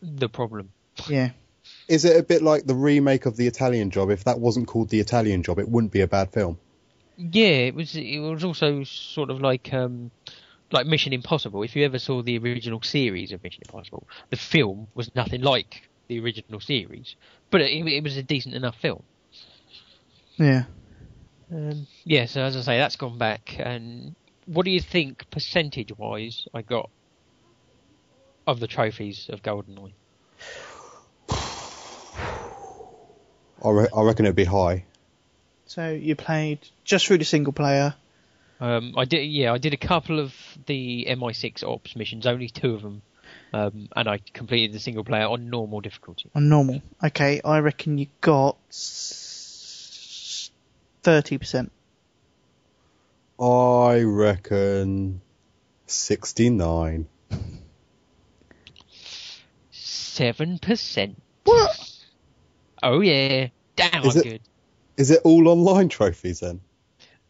the problem. Yeah. Is it a bit like the remake of The Italian Job? If that wasn't called The Italian Job, it wouldn't be a bad film. Yeah, it was. It was also sort of like. Um, Like Mission Impossible, if you ever saw the original series of Mission Impossible, the film was nothing like the original series, but it, it was a decent enough film. Yeah. Um, yeah, so as I say, that's gone back. And what do you think, percentage-wise, I got of the trophies of GoldenEye? I, re- I reckon it'd be high. So you played just through the single player. Um, I did, yeah. I did a couple of the M I six ops missions, only two of them, um, and I completed the single player on normal difficulty. On normal, okay. I reckon you got thirty percent. I reckon sixty-nine. Seven percent. What? Oh yeah, damn, I'm good. Is it all online trophies then?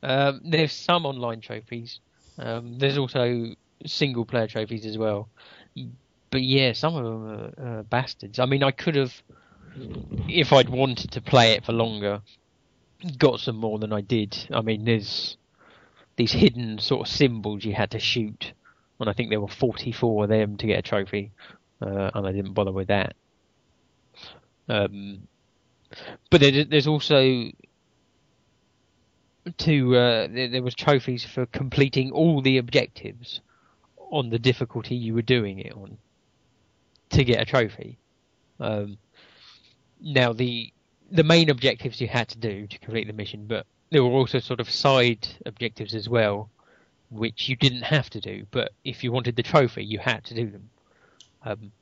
Um, there's some online trophies. Um, there's also single player trophies as well. But yeah, some of them are uh, bastards. I mean, I could have, if I'd wanted to play it for longer, got some more than I did. I mean, there's these hidden sort of symbols you had to shoot, and I think there were forty-four of them to get a trophy, uh, and I didn't bother with that. Um, but there, there's also to uh, there, there was trophies for completing all the objectives on the difficulty you were doing it on to get a trophy. Um, now the the main objectives you had to do to complete the mission, but there were also sort of side objectives as well, which you didn't have to do, but if you wanted the trophy, you had to do them. Um,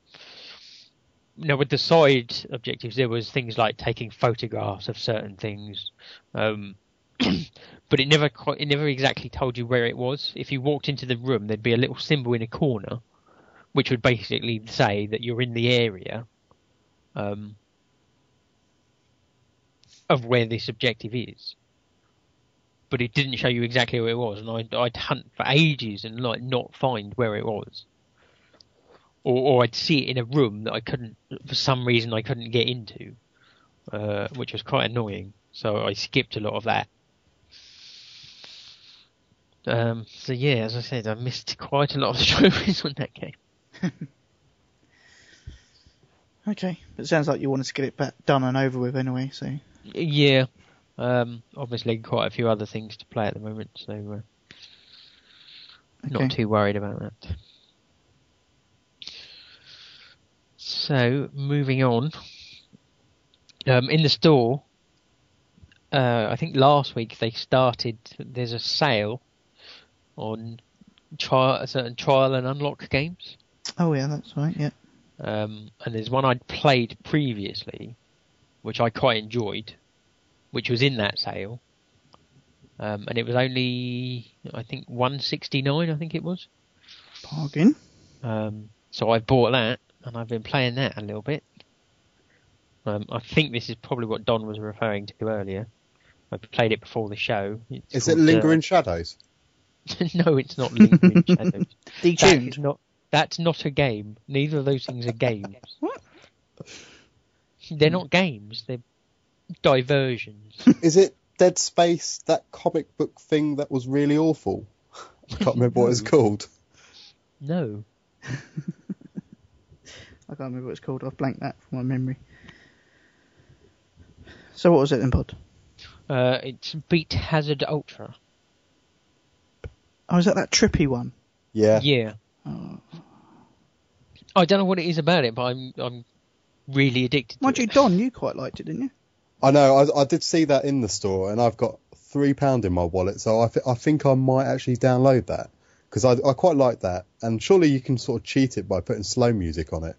now, with the side objectives, there was things like taking photographs of certain things, um, but it never quite, it never exactly told you where it was. If you walked into the room, there'd be a little symbol in a corner, which would basically say that you're in the area um, of where this objective is. But it didn't show you exactly where it was, and I'd, I'd hunt for ages and like not find where it was, or, or I'd see it in a room that I couldn't, for some reason, I couldn't get into, uh, which was quite annoying. So I skipped a lot of that. Um, so yeah, as I said, I missed quite a lot of the trophies on that game. Okay, but it sounds like you wanted to get it back done and over with anyway. So yeah. Um, obviously quite a few other things to play at the moment, so uh, okay. Not too worried about that. So, moving on. Um, in the store, uh, I think last week they started, there's a sale on tri- certain trial and unlock games. Oh yeah, that's right, yeah. Um, and there's one I'd played previously, which I quite enjoyed, which was in that sale, um, and it was only, I think, one sixty-nine, I think it was. Bargain. Um, so I bought that, and I've been playing that a little bit. Um, I think this is probably what Don was referring to earlier. I played it before the show. It's is called, it Lingering uh... Shadows? No, it's not Lingering Shadows. Detuned. That not, that's not a game. Neither of those things are games. What? They're not games. They're diversions. Is it Dead Space, that comic book thing that was really awful? I can't remember what it's called. No. I can't remember what it's called. I've blanked that from my memory. So what was it then, Pod? Uh, it's Beat Hazard Ultra. Oh, is that that trippy one? Yeah. Yeah. Oh. I don't know what it is about it, but I'm I'm really addicted to it. Mind you, Don, you quite liked it, didn't you? I know, I, I did see that in the store, and I've got three pounds in my wallet, so I, th- I think I might actually download that, because I, I quite like that, and surely you can sort of cheat it by putting slow music on it.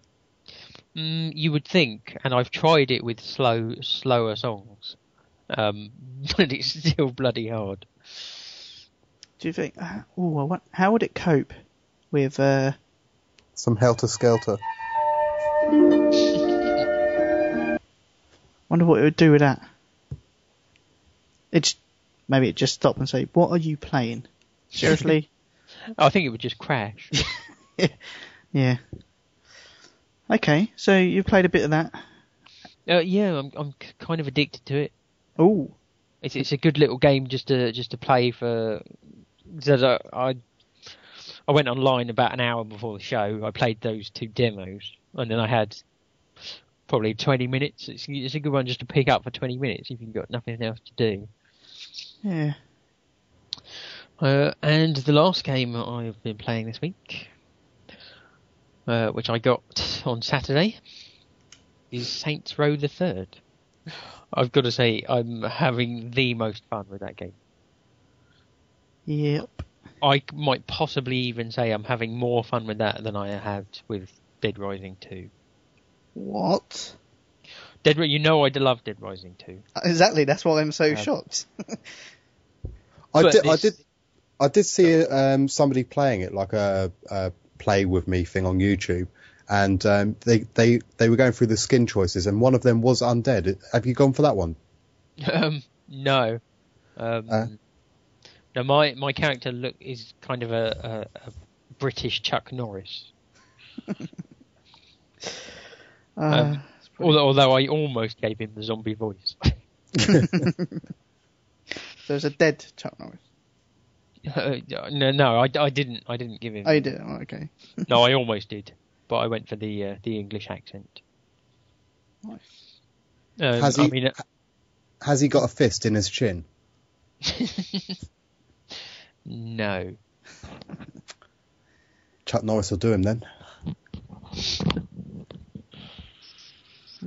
Mm, you would think, and I've tried it with slow, slower songs, um, but it's still bloody hard. Do you think, uh, ooh, I want, how would it cope with... Uh... some helter-skelter. Wonder what it would do with that. It's maybe it just stop and say, "What are you playing?" Seriously? I think it would just crash. Yeah. Okay, so you've played a bit of that. Uh, yeah, I'm I'm kind of addicted to it. Oh, it's it's a good little game just to just to play for. I I, I went online about an hour before the show. I played those two demos, and then I had. Probably twenty minutes. It's, it's a good one just to pick up for twenty minutes if you've got nothing else to do. Yeah. Uh, and the last game I've been playing this week, uh, which I got on Saturday, is Saints Row the Third. I've got to say, I'm having the most fun with that game. Yep. I might possibly even say I'm having more fun with that than I had with Dead Rising two. What? Dead, you know I love Dead Rising two. Exactly, that's why I'm so yeah. shocked. I, did, this... I did, I did see um, somebody playing it, like a, a play with me thing on YouTube, and um, they, they they were going through the skin choices, and one of them was undead. Have you gone for that one? Um, no. Um, uh? No, my my character look is kind of a, a, a British Chuck Norris. Uh, um, although, although I almost gave him the zombie voice. There's a dead Chuck Norris. Uh, no, no, I, I didn't. I didn't give him. Oh, you did. Oh, okay. No, I almost did, but I went for the uh, the English accent. Nice. Um, has he? I mean, it... Has he got a fist in his chin? No. Chuck Norris will do him then.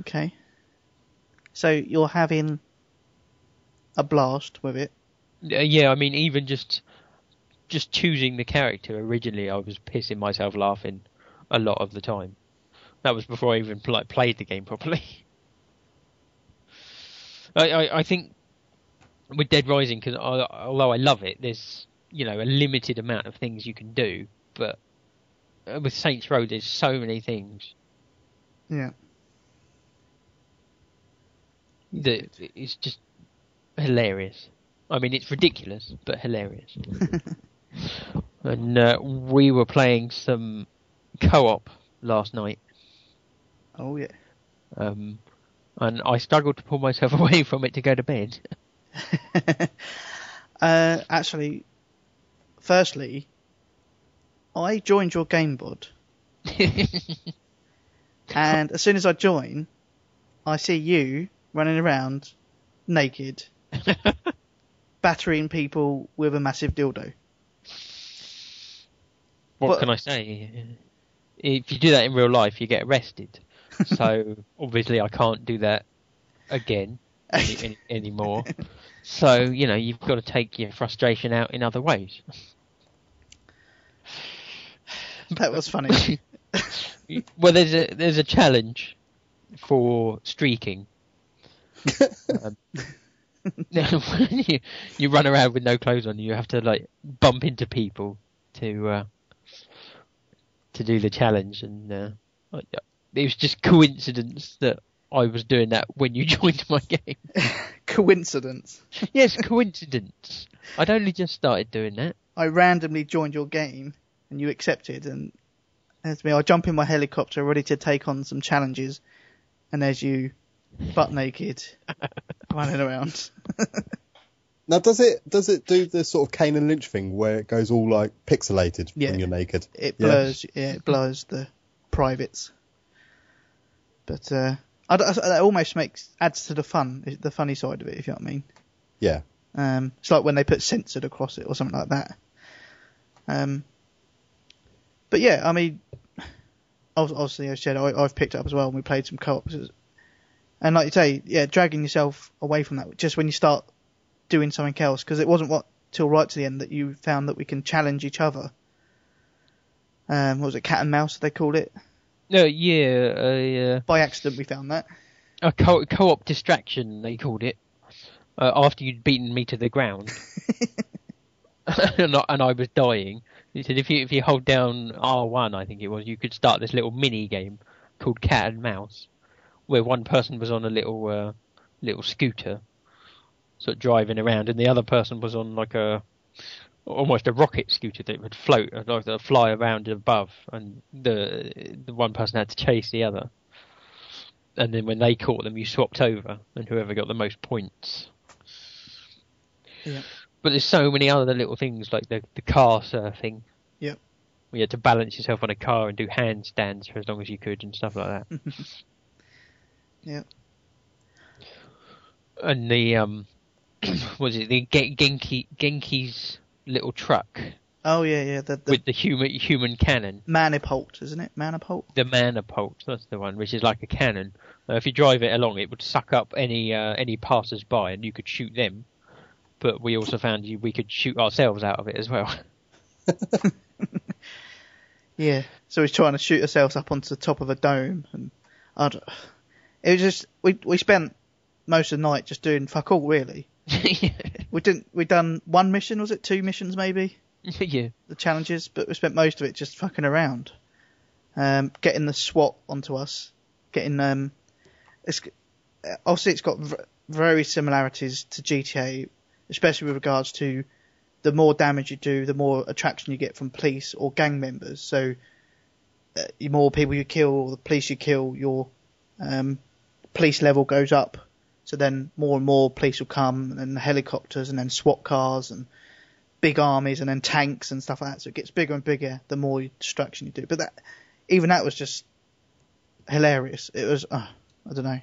Okay. So you're having a blast with it. Uh, yeah, I mean, even just just choosing the character originally, I was pissing myself laughing a lot of the time. That was before I even pl- played the game properly. I, I, I think with Dead Rising, because although I love it, there's, you know, a limited amount of things you can do, but with Saints Row, there's so many things. Yeah. That it's just hilarious. I mean, it's ridiculous, but hilarious. And uh, we were playing some co-op last night. Oh, yeah. Um, and I struggled to pull myself away from it to go to bed. uh, actually, firstly, I joined your game, Bod. And as soon as I join, I see you running around naked, battering people with a massive dildo. What but, can I say? If you do that in real life, you get arrested. So obviously I can't do that again any, any, anymore. So, you know, you've got to take your frustration out in other ways. That was funny. Well, there's a there's a challenge for streaking. um, when you, you run around with no clothes on, you have to like bump into people to uh, to do the challenge, and uh, it was just coincidence that I was doing that when you joined my game. Coincidence? Yes, coincidence. I'd only just started doing that. I randomly joined your game. And you accepted, and as me, I jump in my helicopter ready to take on some challenges, and there's you, butt naked, running around. Now, does it does it do the sort of Kane and Lynch thing where it goes all like pixelated yeah, when you're naked? It blurs, yeah, yeah it blurs the privates. But uh, I, I, that almost makes adds to the fun, the funny side of it, if you know what I mean. Yeah. Um, it's like when they put censored across it or something like that. Um. But yeah, I mean, obviously, as I said, I, I've picked it up as well, and we played some co-op. And like you say, yeah, dragging yourself away from that, just when you start doing something else, because it wasn't what till right to the end that you found that we can challenge each other. Um, what was it, cat and mouse, they called it? No, yeah, uh, yeah. By accident, we found that. A co- co-op distraction, they called it, uh, after you'd beaten me to the ground. and, I, and I was dying. He said, if you if you hold down R one, I think it was, you could start this little mini game called Cat and Mouse, where one person was on a little uh, little scooter, sort of driving around, and the other person was on like a almost a rocket scooter that would float, like that fly around above, and the the one person had to chase the other. And then when they caught them, you swapped over, and whoever got the most points. Yeah. But there's so many other little things, like the, the car surfing. Yep. You had to balance yourself on a car and do handstands for as long as you could and stuff like that. Yeah. And the, um, was it the Gen- Genki, Genki's little truck? Oh, yeah, yeah. The, the with the human human cannon. Manipult, isn't it? Manipult? The Manipult, that's the one, which is like a cannon. Uh, if you drive it along, it would suck up any uh, any passers-by, and you could shoot them. But we also found you, we could shoot ourselves out of it as well. Yeah, so he's trying to shoot ourselves up onto the top of a dome, and I don't, it was just we we spent most of the night just doing fuck all, really. Yeah. We didn't we done one mission, was it two missions maybe? Yeah, the challenges, but we spent most of it just fucking around, um, getting the SWAT onto us, getting um, it's obviously it's got v- very similarities to G T A. Especially with regards to the more damage you do, the more attraction you get from police or gang members. So uh, the more people you kill or the police you kill, your um, police level goes up. So then more and more police will come, and then helicopters, and then SWAT cars, and big armies, and then tanks and stuff like that. So it gets bigger and bigger the more destruction you do. But that, even that was just hilarious. It was, oh, I don't know.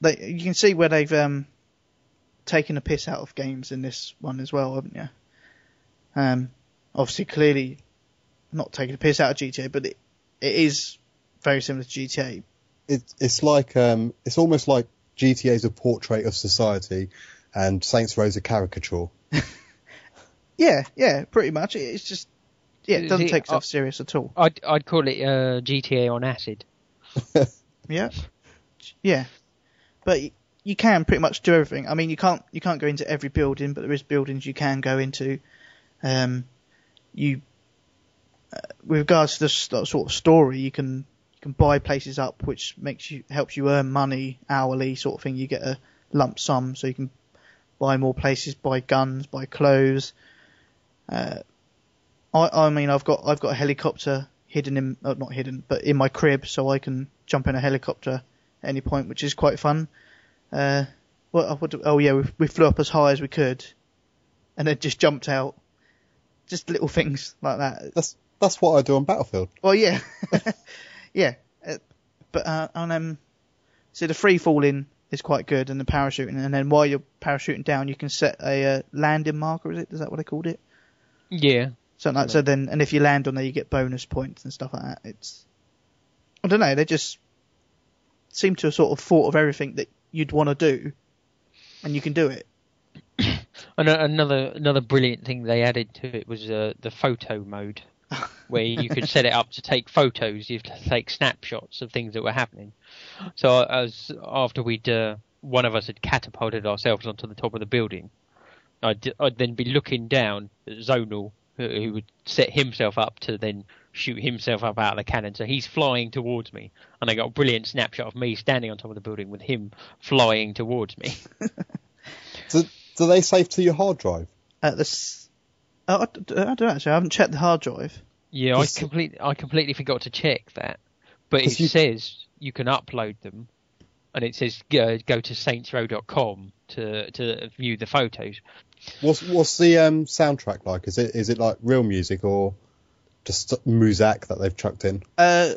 they, you can see where they've um, taken a piss out of games in this one as well, haven't you? Um, obviously, clearly not taking a piss out of G T A, but it, it is very similar to G T A. It, it's like um, it's almost like G T A is a portrait of society, and Saints Row's a caricature. yeah, yeah, pretty much. It, it's just yeah, it doesn't See, take stuff I, serious at all. I'd I'd call it uh, G T A on acid. yeah, yeah, but you, you can pretty much do everything. I mean, you can't you can't go into every building, but there is buildings you can go into. Um, you, uh, with regards to this sort of story, you can. Can buy places up, which makes you helps you earn money hourly, sort of thing. You get a lump sum, so you can buy more places, buy guns, buy clothes. Uh, I, I mean, I've got I've got a helicopter hidden in oh, not hidden, but in my crib, so I can jump in a helicopter at any point, which is quite fun. Uh, what, what do, oh yeah, we, we flew up as high as we could, and then just jumped out. Just little things like that. That's that's what I do on Battlefield. Well, yeah. Yeah, but uh, and um, so the free falling is quite good, and the parachuting, and then while you're parachuting down, you can set a uh, landing marker. Is it? Is that what they called it? Yeah. Something like yeah. so. Then, and if you land on there, you get bonus points and stuff like that. It's, I don't know. They just seem to have sort of thought of everything that you'd want to do, and you can do it. And another another brilliant thing they added to it was uh, the photo mode. Where you could set it up to take photos, you could take snapshots of things that were happening. So as after we'd uh, one of us had catapulted ourselves onto the top of the building, I'd, I'd then be looking down at Zonal, who would set himself up to then shoot himself up out of the cannon. So he's flying towards me, and I got a brilliant snapshot of me standing on top of the building with him flying towards me. do, do they save to your hard drive? At the Oh, I don't know, actually. I haven't checked the hard drive. Yeah, I completely, I completely forgot to check that. But it you... says you can upload them, and it says go, go to saints row dot com to to view the photos. What's what's the um, soundtrack like? Is it is it like real music or just muzak that they've chucked in? Uh,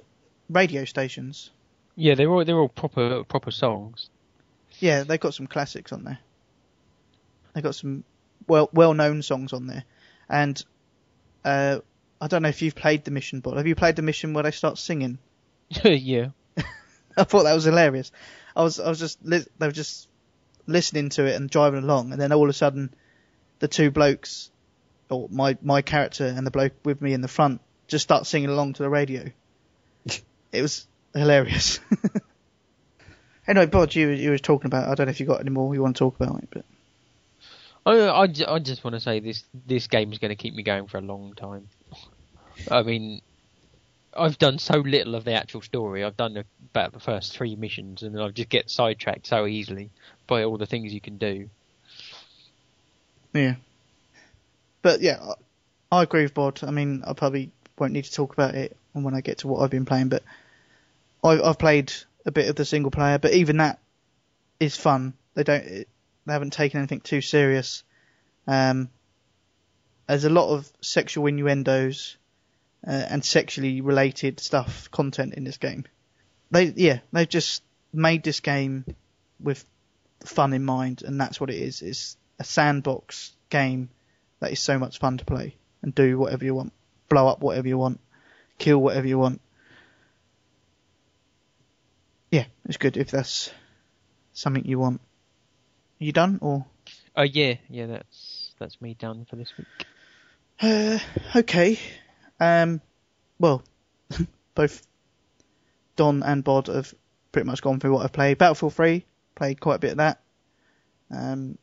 radio stations. Yeah, they're all they're all proper proper songs. Yeah, they've got some classics on there. They've got some well well known songs on there. And uh, I don't know if you've played the mission, but have you played the mission where they start singing? yeah. I thought that was hilarious. I was, I was just, li- they were just listening to it and driving along, and then all of a sudden, the two blokes, or my my character and the bloke with me in the front, just start singing along to the radio. It was hilarious. Anyway, Bod, you you were talking about. I don't know if you got any more you want to talk about it, but. I, I just want to say this, this game is going to keep me going for a long time. I mean, I've done so little of the actual story. I've done about the first three missions, and I just get sidetracked so easily by all the things you can do. Yeah. But yeah, I agree with Bod. I mean, I probably won't need to talk about it when I get to what I've been playing, but I, I've played a bit of the single player, but even that is fun. They don't... It, They haven't taken anything too serious. Um, there's a lot of sexual innuendos uh, and sexually related stuff, content in this game. They, yeah, they've just made this game with fun in mind, and that's what it is. It's a sandbox game that is so much fun to play and do whatever you want, blow up whatever you want, kill whatever you want. Yeah, it's good if that's something you want. Are you done or? Oh uh, yeah, yeah. That's that's me done for this week. Uh, okay. Um, well, both Don and Bod have pretty much gone through what I've played. Battlefield three, played quite a bit of that. Um,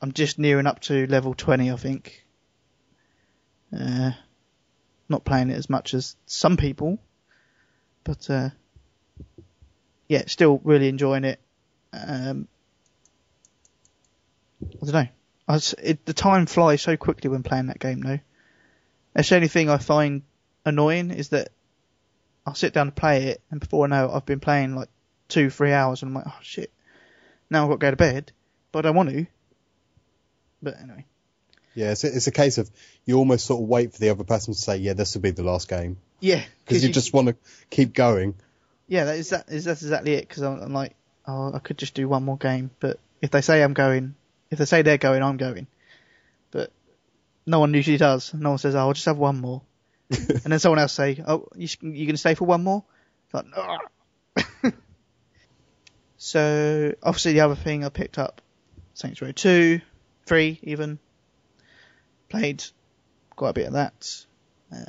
I'm just nearing up to level twenty, I think. Uh, not playing it as much as some people, but uh, yeah, still really enjoying it. Um. I don't know. I was, it, the time flies so quickly when playing that game, though. That's the only thing I find annoying is that I'll sit down to play it, and before I know it, I've been playing like two, three hours, and I'm like, oh shit, now I've got to go to bed, but I don't want to. But anyway. Yeah, it's a, it's a case of you almost sort of wait for the other person to say, yeah, this will be the last game. Yeah. Because you, you just want to keep going. Yeah, that is that is that's exactly it, because I'm, I'm like, oh, I could just do one more game, but if they say I'm going, if they say they're going, I'm going. But no one usually does. No one says, oh, I'll just have one more. And then someone else say, oh, you, you're going to stay for one more? It's like, no. So, obviously the other thing I picked up, Saints Row two, three even, played quite a bit of that. Uh,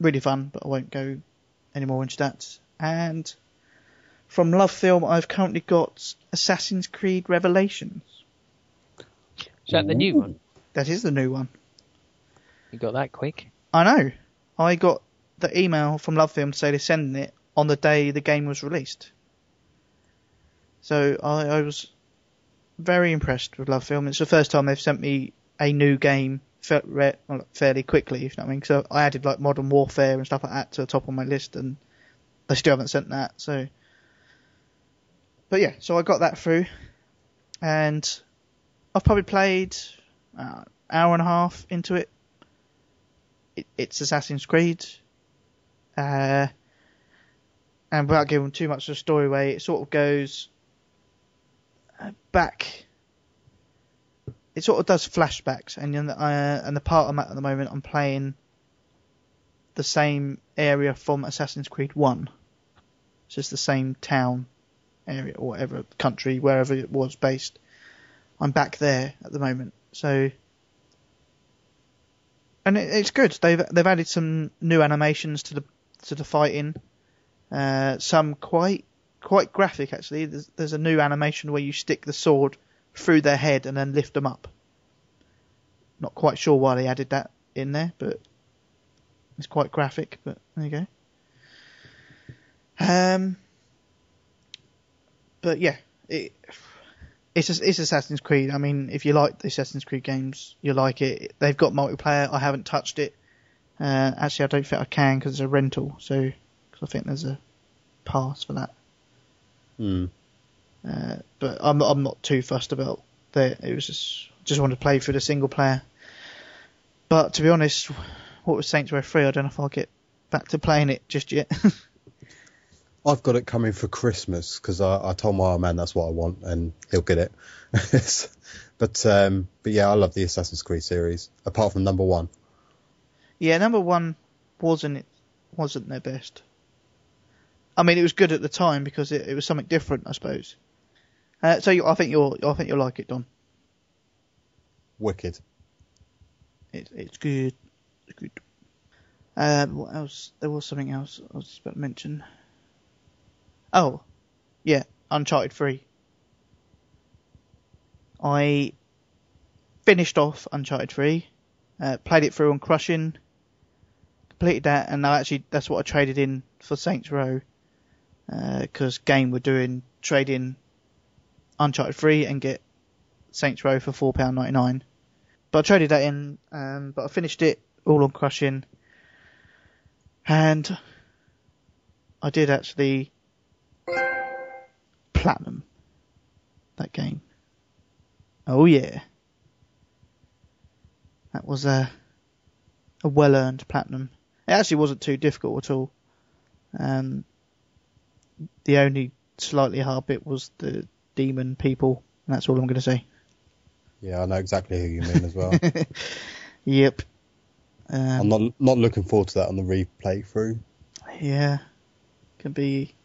really fun, but I won't go any more into that. And from Love Film, I've currently got Assassin's Creed Revelations. Is that the new one? That is the new one. You got that quick. I know. I got the email from Love Film to say they're sending it on the day the game was released. So I, I was very impressed with Love Film. It's the first time they've sent me a new game fairly quickly, if you know what I mean. So I added like Modern Warfare and stuff like that to the top of my list, and they still haven't sent that. So, but yeah, so I got that through, and I've probably played uh, an hour and a half into it. it it's Assassin's Creed, uh, and without giving too much of a story away, it sort of goes back. It sort of does flashbacks, and in the, uh, and the part I'm at at the moment, I'm playing the same area from Assassin's Creed one. It's just the same town area, or whatever, country, wherever it was based. I'm back there at the moment. So, and it, it's good. They've they've added some new animations to the to the fighting. Uh, some quite quite graphic actually. There's, there's a new animation where you stick the sword through their head and then lift them up. Not quite sure why they added that in there, but it's quite graphic, but there you go. Um, but yeah, it, it's it's Assassin's Creed. I mean, if you like the Assassin's Creed games, you'll like it. They've got multiplayer. I haven't touched it. Uh, actually, I don't think I can because it's a rental, so cause I think there's a pass for that. Hmm. Uh, but I'm I'm not too fussed about that. It was just just wanted to play through the single player. But to be honest, what was Saints Row three? I don't know if I'll get back to playing it just yet. I've got it coming for Christmas because I, I told my old man that's what I want, and he'll get it. But um, but yeah, I love the Assassin's Creed series apart from number one. Yeah, number one wasn't it wasn't their best. I mean, it was good at the time because it, it was something different, I suppose. Uh, so you, I think you'll, I think you'll like it, Don. Wicked. It, it's good. It's good. Um, what else? There was something else I was just about to mention. Oh, yeah, Uncharted three. I finished off Uncharted three, uh, played it through on Crushing, completed that, and I actually that's what I traded in for Saints Row, because uh, Game were doing trading. Uncharted three and get Saints Row for four pounds ninety-nine. But I traded that in, um, but I finished it all on Crushing. And I did actually platinum that game. Oh yeah. That was a, a well-earned platinum. It actually wasn't too difficult at all. Um, the only slightly hard bit was the demon people, and that's all I'm going to say. Yeah, I know exactly who you mean as well. Yep. Um, I'm not not looking forward to that on the replay through. Yeah, could be.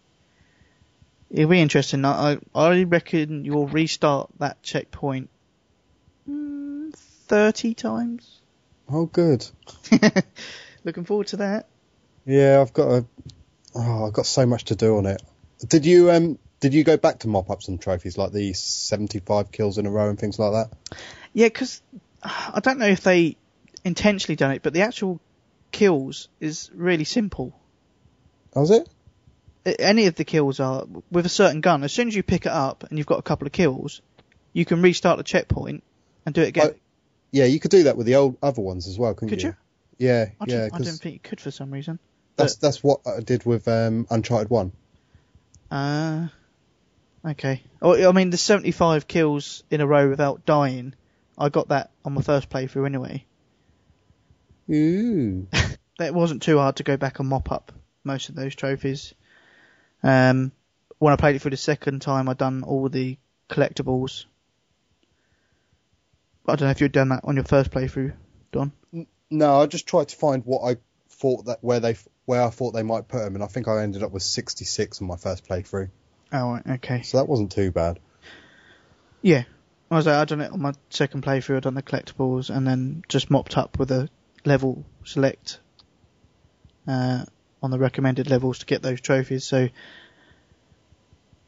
It'll be interesting. I I reckon you'll restart that checkpoint mm, thirty times. Oh, good. Looking forward to that. Yeah, I've got a. Oh, I've got so much to do on it. Did you um? Did you go back to mop up some trophies, like the seventy-five kills in a row and things like that? Yeah, because I don't know if they intentionally done it, but the actual kills is really simple. Was it? Any of the kills are, with a certain gun, as soon as you pick it up and you've got a couple of kills, you can restart the checkpoint and do it again. Oh, yeah, you could do that with the old other ones as well, couldn't could you? Could you? Yeah, I yeah. Didn't, I didn't think you could for some reason. That's, but, that's what I did with um, Uncharted one. Uh... Okay. I mean, the seventy-five kills in a row without dying, I got that on my first playthrough anyway. Ooh. That wasn't too hard to go back and mop up most of those trophies. Um, when I played it for the second time, I'd done all the collectibles. I don't know if you'd done that on your first playthrough, Don. No, I just tried to find what I thought that where they where I thought they might put them, and I think I ended up with sixty-six on my first playthrough. Oh, okay. So that wasn't too bad. Yeah, I was like, I done it on my second playthrough. I done the collectibles, and then just mopped up with a level select uh, on the recommended levels to get those trophies. So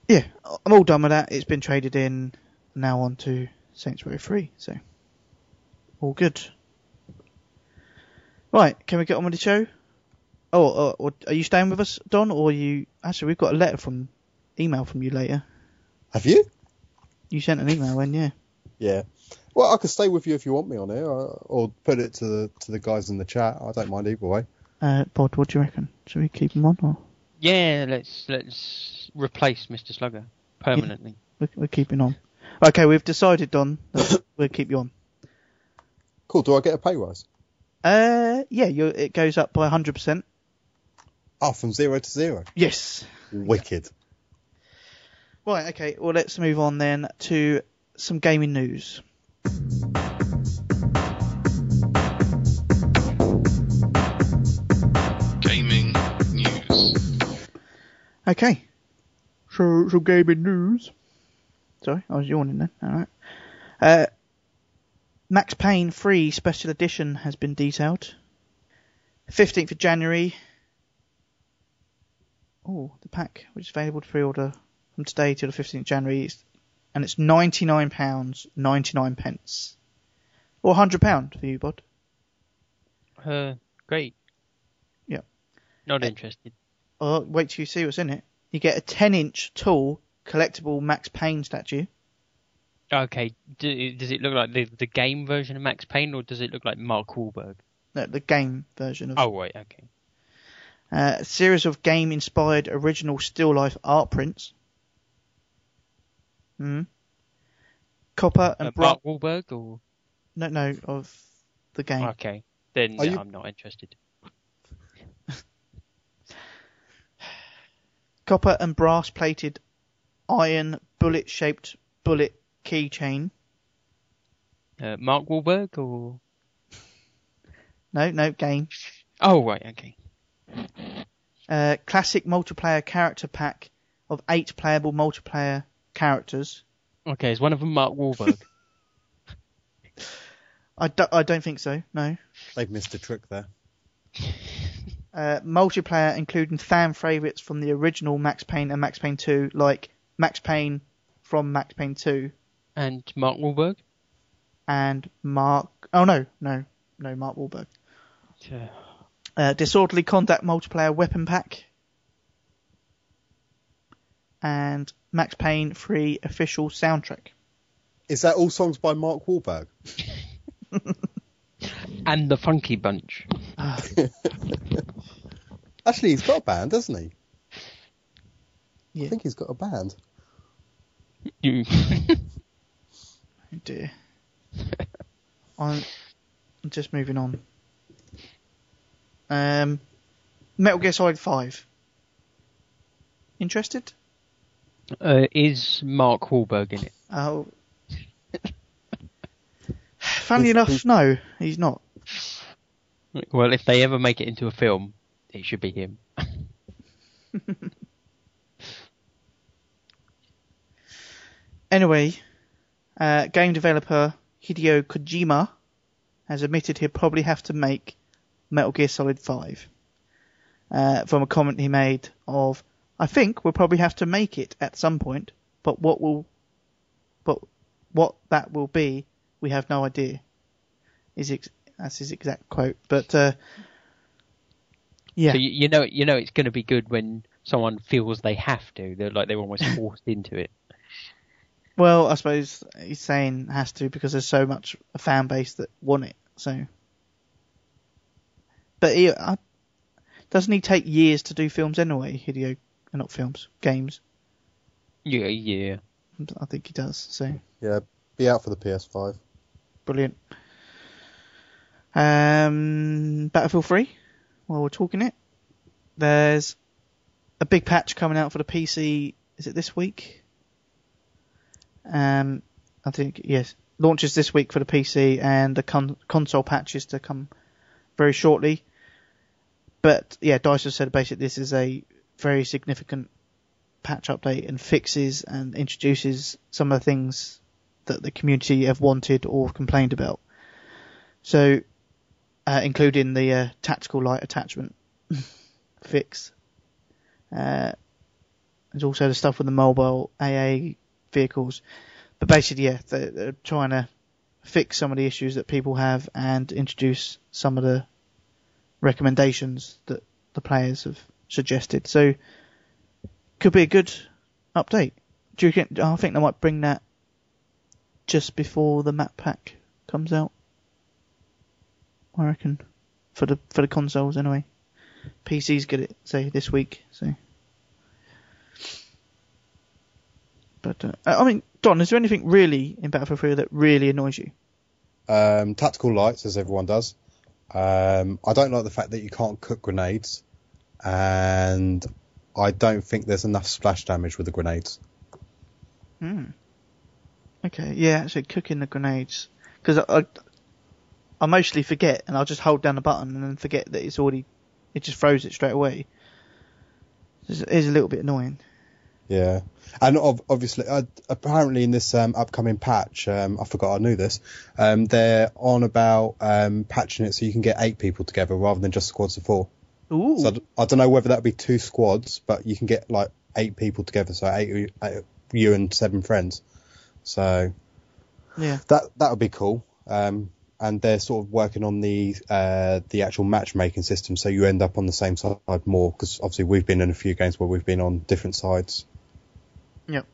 yeah, I'm all done with that. It's been traded in. Now on to Saints Row three. So all good. Right, can we get on with the show? Oh, uh, are you staying with us, Don, or are you? Actually, we've got a letter from, email from you later. Have you? You sent an email, then, yeah. Yeah. Well, I could stay with you if you want me on here, or, or put it to the to the guys in the chat. I don't mind either way. Uh, Bod, what do you reckon? Should we keep him on, or? Yeah, let's let's replace Mister Slugger permanently. Yeah, we're, we're keeping on. Okay, we've decided, Don, that we'll keep you on. Cool. Do I get a pay rise? Uh, yeah, you're, it goes up by one hundred percent. Oh, from zero to zero? Yes. Wicked. Right, okay, well, let's move on then to some gaming news. Gaming news. Okay. So, so gaming news. Sorry, I was yawning then. All right. Uh, Max Payne three Special Edition has been detailed. fifteenth of January. Oh, the pack, which is available to pre-order from today till the fifteenth of January. And it's ninety-nine pounds ninety-nine pence. Or one hundred pounds for you, Bod. Uh, great. Yeah. Not uh, interested. Oh, wait till you see what's in it. You get a ten-inch tall collectible Max Payne statue. Okay, Do, does it look like the, the game version of Max Payne, or does it look like Mark Wahlberg? No, the game version of... Oh, right, okay. Uh, a series of game-inspired original still-life art prints. Hmm. Copper and... Uh, Mark bra- Wahlberg, or...? No, no, of the game. Okay, then no, you... I'm not interested. Copper and brass-plated iron bullet-shaped bullet... keychain. Uh, Mark Wahlberg or? No, no, game. Oh, right, okay. Uh, classic multiplayer character pack of eight playable multiplayer characters. Okay, is one of them Mark Wahlberg? I, do- I don't think so, no. They've missed a trick there. uh, multiplayer including fan favourites from the original Max Payne and Max Payne two, like Max Payne from Max Payne two. And Mark Wahlberg? And Mark... Oh, no. No. No, Mark Wahlberg. Yeah. Uh, Disorderly Conduct Multiplayer Weapon Pack. And Max Payne three Official Soundtrack. Is that all songs by Mark Wahlberg? And the Funky Bunch. Actually, he's got a band, hasn't he? Yeah. I think he's got a band. You... Oh dear. I'm just moving on. Um, Metal Gear Solid five. Interested? Uh, is Mark Wahlberg in it? Oh. Funny enough, no, he's not. Well, if they ever make it into a film, it should be him. Anyway... Uh, game developer Hideo Kojima has admitted he'll probably have to make Metal Gear Solid five. Uh, from a comment he made of, I think we'll probably have to make it at some point, but what will, but what that will be, we have no idea. Is ex- that's his exact quote. But uh, yeah, so you, you know, you know, it's going to be good when someone feels they have to. They're like they're almost forced into it. Well, I suppose he's saying has to because there's so much a fan base that want it. So, but he, I, doesn't he take years to do films anyway? Hideo, not films, games. Yeah, yeah. I think he does. So yeah, be out for the P S five. Brilliant. Um, Battlefield three. While we're talking it, there's a big patch coming out for the P C. Is it this week? Um, I think, yes. Launches this week for the P C, and the con- console patches to come very shortly. But, yeah, DICE has said basically this is a very significant patch update and fixes and introduces some of the things that the community have wanted or complained about. So, uh, including the uh, tactical light attachment fix. Uh, there's also the stuff with the mobile A A vehicles. But basically, yeah, they're, they're trying to fix some of the issues that people have and introduce some of the recommendations that the players have suggested. So, could be a good update. Do you think? I think they might bring that just before the map pack comes out. I reckon for the for the consoles anyway. P Cs get it, say, this week. So, but uh, I mean, Don, is there anything really in Battlefield three that really annoys you? Um, tactical lights, as everyone does. Um, I don't like the fact that you can't cook grenades, and I don't think there's enough splash damage with the grenades. Hmm. Okay, yeah, actually, cooking the grenades. Because I, I, I mostly forget, and I'll just hold down the button and then forget that it's already... It just throws it straight away. It is a little bit annoying. Yeah. And obviously, uh, apparently in this um, upcoming patch, um, I forgot I knew this, um, they're on about um, patching it so you can get eight people together rather than just squads of four. Ooh. So I don't know whether that would be two squads, but you can get like eight people together, so eight, eight you and seven friends. So yeah, that that would be cool. Um, and they're sort of working on the uh, the actual matchmaking system, so you end up on the same side more, because obviously we've been in a few games where we've been on different sides. Yep.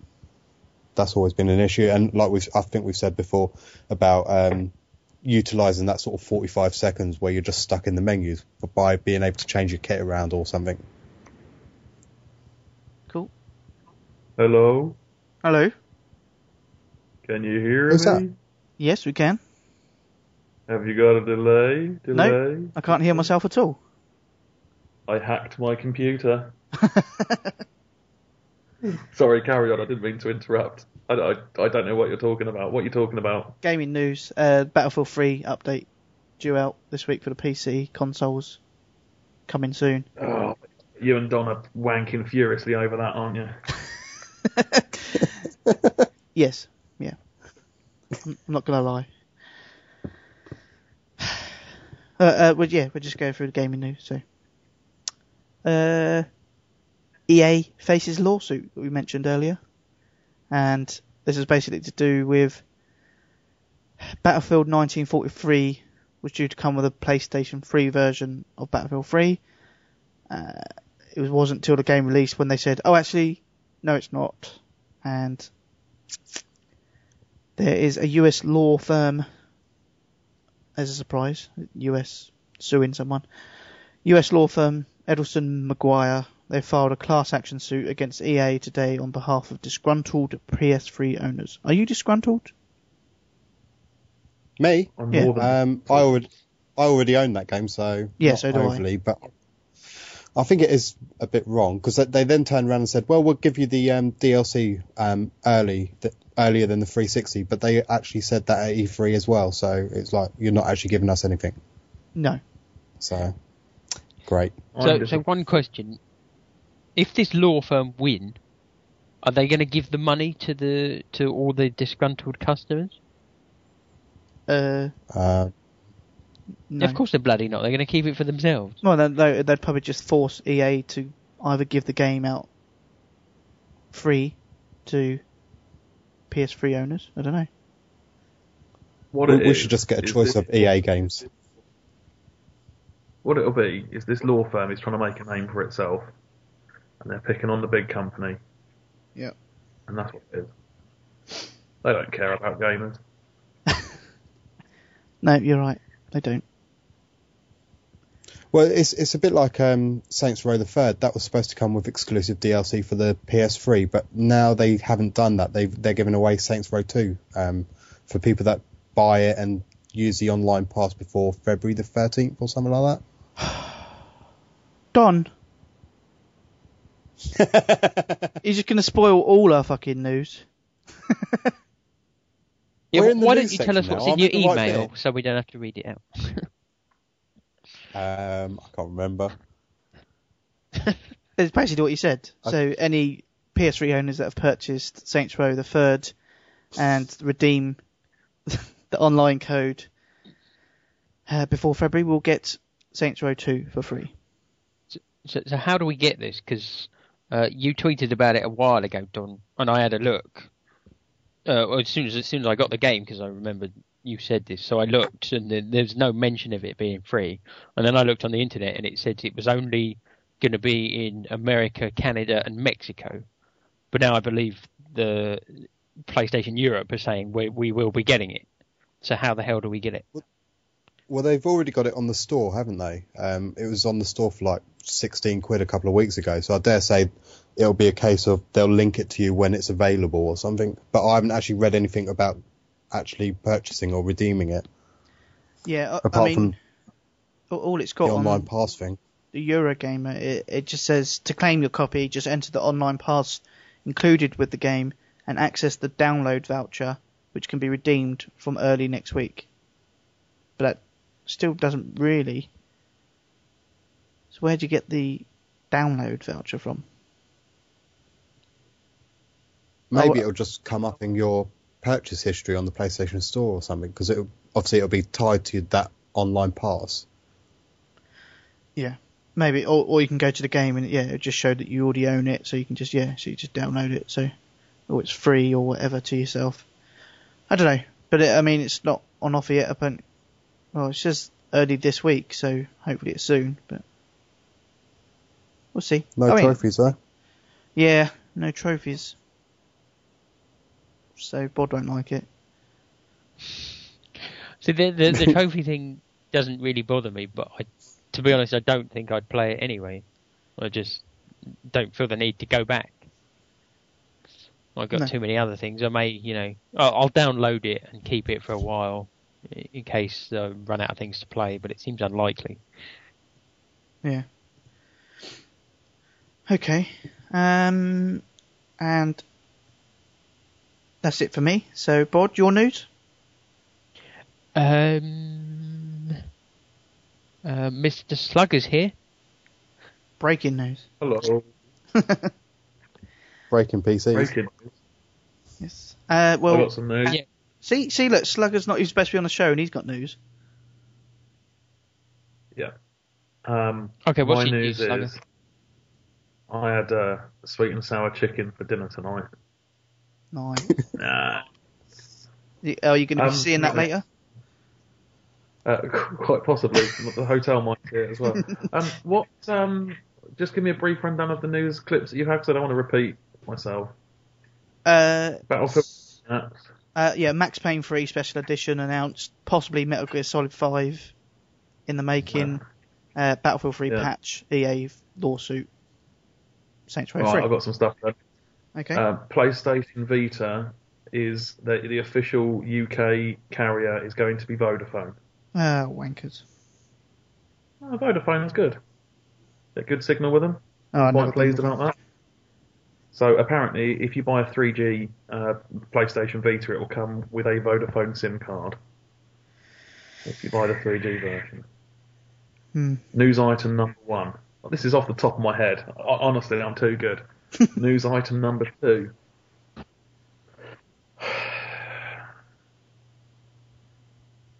That's always been an issue, and like we've, I think we've said before about um, utilising that sort of forty-five seconds where you're just stuck in the menus by being able to change your kit around or something. Cool. Hello? Hello? Can you hear Who's me? That? Yes, we can. Have you got a delay? delay? No, I can't hear myself at all. I hacked my computer. Sorry, carry on. I didn't mean to interrupt. I, I, I don't know what you're talking about. What are you talking about? Gaming news. Uh, Battlefield three update due out this week for the P C. Consoles coming soon. Oh, you and Don are wanking furiously over that, aren't you? Yes. Yeah. I'm not going to lie. Uh, uh, well, yeah, we'll just go through the gaming news. So, uh, E A faces lawsuit that we mentioned earlier, and this is basically to do with Battlefield nineteen forty-three was due to come with a PlayStation three version of Battlefield three. Uh, it wasn't till the game released when they said, oh, actually, no, it's not. And there is a U S law firm, as a surprise, U S suing someone. U S law firm Edelson Maguire, they filed a class action suit against E A today on behalf of disgruntled P S three owners. Are you disgruntled? Me? I'm yeah. Um, I already, I already own that game, so yeah, so do overly, I. But I think it is a bit wrong because they then turned around and said, "Well, we'll give you the um, D L C um, early, th- earlier than the three sixty." But they actually said that at E three as well, so it's like you're not actually giving us anything. No. So great. So, so one question. If this law firm win, are they going to give the money to the to all the disgruntled customers? Uh, uh no. Of course they're bloody not. They're going to keep it for themselves. Well, they'd, they'd probably just force E A to either give the game out free to P S three owners. I don't know. What we, we should just get a choice of E A games. What it'll be is this law firm is trying to make a name for itself. And they're picking on the big company. Yeah. And that's what it is. They don't care about gamers. No, you're right. They don't. Well, it's it's a bit like um, Saints Row the Third. That was supposed to come with exclusive D L C for the P S three, but now they haven't done that. They've, they're giving away Saints Row two um, for people that buy it and use the online pass before February the thirteenth or something like that. Don... He's just going to spoil all our fucking news. Yeah, well, why don't you tell us what's now? in your email so we don't have to read it out? um, I can't remember. That's basically what you said. I... So any P S three owners that have purchased Saints Row the Third and redeem the online code uh, before February will get Saints Row two for free. So, so, so how do we get this? Because uh, you tweeted about it a while ago, Don, and I had a look. Uh, as soon as as soon as I got the game, because I remembered you said this, so I looked and the, there's no mention of it being free. And then I looked on the internet and it said it was only going to be in America, Canada, and Mexico. But now I believe the PlayStation Europe are saying we we will be getting it. So how the hell do we get it? Well, they've already got it on the store, haven't they? Um, it was on the store for like sixteen quid a couple of weeks ago. So I dare say it'll be a case of they'll link it to you when it's available or something. But I haven't actually read anything about actually purchasing or redeeming it. Yeah, I, I mean, all it's got the online on pass thing. The Eurogamer, it, it just says to claim your copy, just enter the online pass included with the game and access the download voucher, which can be redeemed from early next week. But that still doesn't really. So where'd you get the download voucher from? Maybe oh, it'll just come up in your purchase history on the PlayStation Store or something, because it obviously it'll be tied to that online pass. Yeah, maybe, or, or you can go to the game and yeah, it just showed that you already own it, so you can just yeah, so you just download it, so or it's free or whatever to yourself. I don't know, but it, I mean it's not on offer yet. Apparently. Well, it's just early this week, so hopefully it's soon, but we'll see. No I trophies, mean, though. Yeah, no trophies. So Bod won't like it. So the the, the trophy thing doesn't really bother me, but I, to be honest, I don't think I'd play it anyway. I just don't feel the need to go back. I've got no. too many other things. I may, you know, I'll, I'll download it and keep it for a while. In case I uh, run out of things to play, but it seems unlikely. Yeah. Okay. Um, and that's it for me. So, Bod, your news? Um, uh, Mister Slugger's here. Breaking news. Hello. Breaking P Cs. Breaking news. Yes. Uh, well, I got some news. Yeah. See, see, look, Slugger's not even supposed to be on the show, and he's got news. Yeah. Um, okay, what's my news, news is I had uh, sweet and sour chicken for dinner tonight. Nice. Nah. Are you going to be um, seeing that later? Uh, quite possibly. The hotel might see it as well. um, what? Um, just give me a brief rundown of the news clips that you have, because I don't want to repeat myself. Uh, Battlefield. Uh, Uh, yeah, Max Payne three Special Edition announced, possibly Metal Gear Solid five in the making, yeah. uh, Battlefield three yeah. patch, E A lawsuit, Saints Row right, three. I've got some stuff there. Okay. Uh, PlayStation Vita is the, the official U K carrier is going to be Vodafone. Ah, uh, wankers. Oh, Vodafone's good. They're good signal with them. Oh, I'm quite pleased about that. So apparently, if you buy a three G uh, PlayStation Vita, it will come with a Vodafone SIM card. If you buy the three G version. Hmm. News item number one. This is off the top of my head. Honestly, I'm too good. News item number two.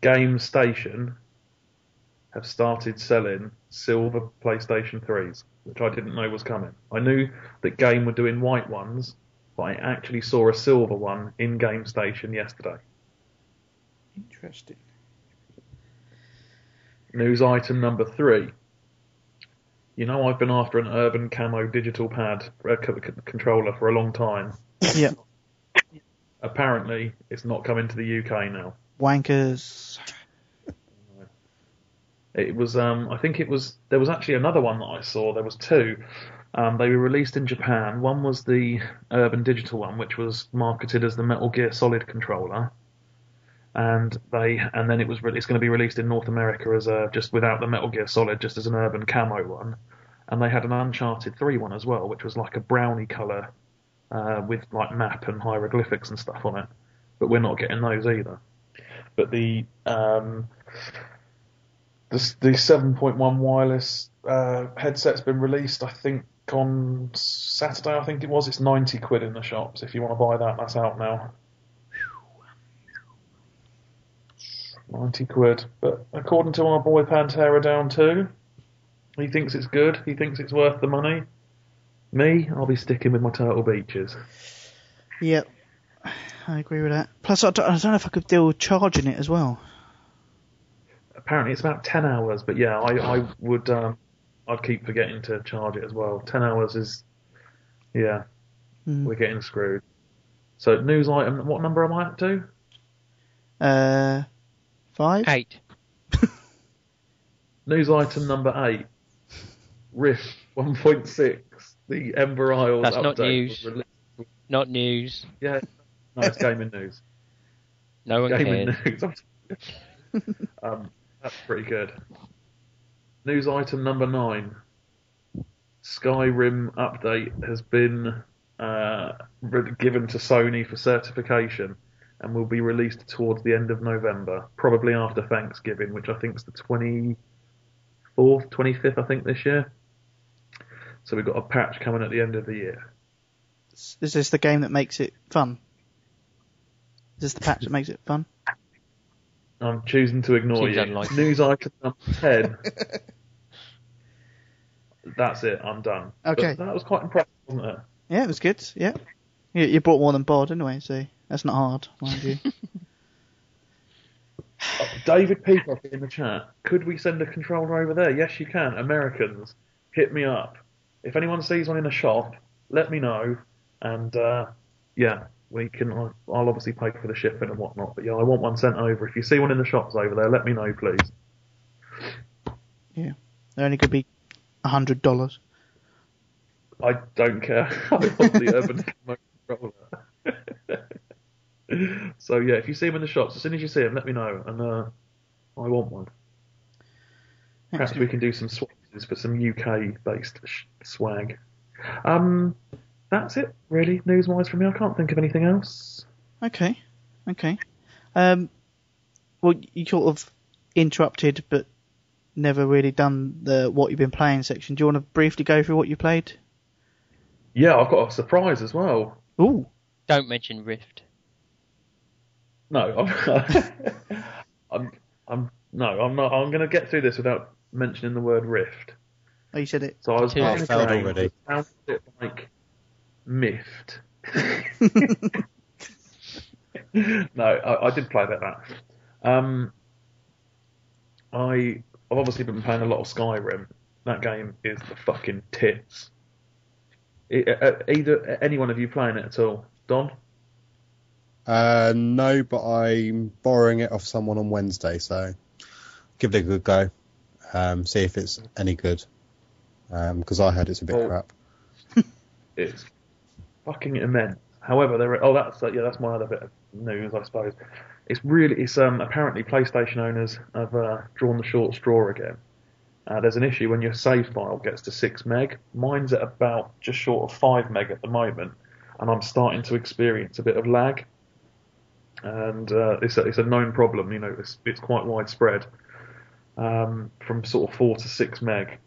Game Station have started selling silver PlayStation threes. Which I didn't know was coming. I knew that Game were doing white ones, but I actually saw a silver one in Game Station yesterday. Interesting. News item number three. You know, I've been after an Urban Camo digital pad uh, c- c- controller for a long time. Yeah. Apparently, it's not coming to the U K now. Wankers. It was, um, I think it was, there was actually another one that I saw. There was two. Um, they were released in Japan. One was the Urban Digital one, which was marketed as the Metal Gear Solid controller. And they, and then it was, re- it's going to be released in North America as a, just without the Metal Gear Solid, just as an Urban Camo one. and they had an Uncharted three one as well, which was like a brownie colour uh, with like map and hieroglyphics and stuff on it. But we're not getting those either. But the um, the, the seven point one wireless uh, headset's been released, I think, on Saturday, I think it was. It's ninety quid in the shops. If you want to buy that, that's out now. ninety quid. But according to our boy Pantera Down two, he thinks it's good. He thinks it's worth the money. Me, I'll be sticking with my Turtle Beaches. Yep. I agree with that. Plus, I don't, I don't know if I could deal with charging it as well. Apparently, it's about ten hours, but yeah, I, I would. Um, I'd keep forgetting to charge it as well. Ten hours is, yeah, mm. We're getting screwed. So, news item. What number am I up to? Uh, five, eight. News item number eight. Rift one point six. The Ember Isles. That's update not news. Not news. Yeah. No, it's gaming news. No one gaming cares. News. um, that's pretty good. News item number nine. Skyrim update has been uh, given to Sony for certification and will be released towards the end of November, probably after Thanksgiving, which I think is the twenty-fourth, twenty-fifth, I think, this year. So we've got a patch coming at the end of the year. Is this the game that makes it fun? Is this the patch that makes it fun? I'm choosing to ignore Seems you. Unlikely. News item number ten. That's it. I'm done. Okay. But that was quite impressive, wasn't it? Yeah, it was good. Yeah. You, you bought more than Bod anyway, so that's not hard, mind you. Oh, David Peacock in the chat. Could we send a controller over there? Yes, you can. Americans, hit me up. If anyone sees one in a shop, let me know. And uh, yeah. We can. I'll obviously pay for the shipping and whatnot, but yeah, I want one sent over. If you see one in the shops over there, let me know, please. Yeah, they only could be a hundred dollars. I don't care. I want the Urban controller. So yeah, if you see them in the shops, as soon as you see them, let me know, and uh, I want one. Perhaps Excellent. We can do some swaps for some U K-based sh- swag. Um. That's it, really, news-wise for me. I can't think of anything else. Okay, okay. Um, well, you sort of interrupted, but never really done the what you've been playing section. Do you want to briefly go through what you played? Yeah, I've got a surprise as well. Ooh! Don't mention Rift. No, I'm. I'm. I'm. No, I'm not. I'm going to get through this without mentioning the word Rift. Oh, you said it. So I was playing a game already. Sounded it like. Miffed. No, I, I did play that. that. Um, I, I've obviously been playing a lot of Skyrim. That game is the fucking tits. It, uh, either any one of you playing it at all, Don? Uh, no, but I'm borrowing it off someone on Wednesday, so give it a good go. Um, see if it's any good, because um, I heard it's a bit oh. crap. It's fucking immense. However, there. Are, oh, that's uh, yeah. That's my other bit of news, I suppose. It's really. It's um. Apparently, PlayStation owners have uh, drawn the short straw again. Uh, there's an issue when your save file gets to six meg. Mine's at about just short of five meg at the moment, and I'm starting to experience a bit of lag. And uh, it's a, it's a known problem. You know, it's it's quite widespread. Um, from sort of four to six meg.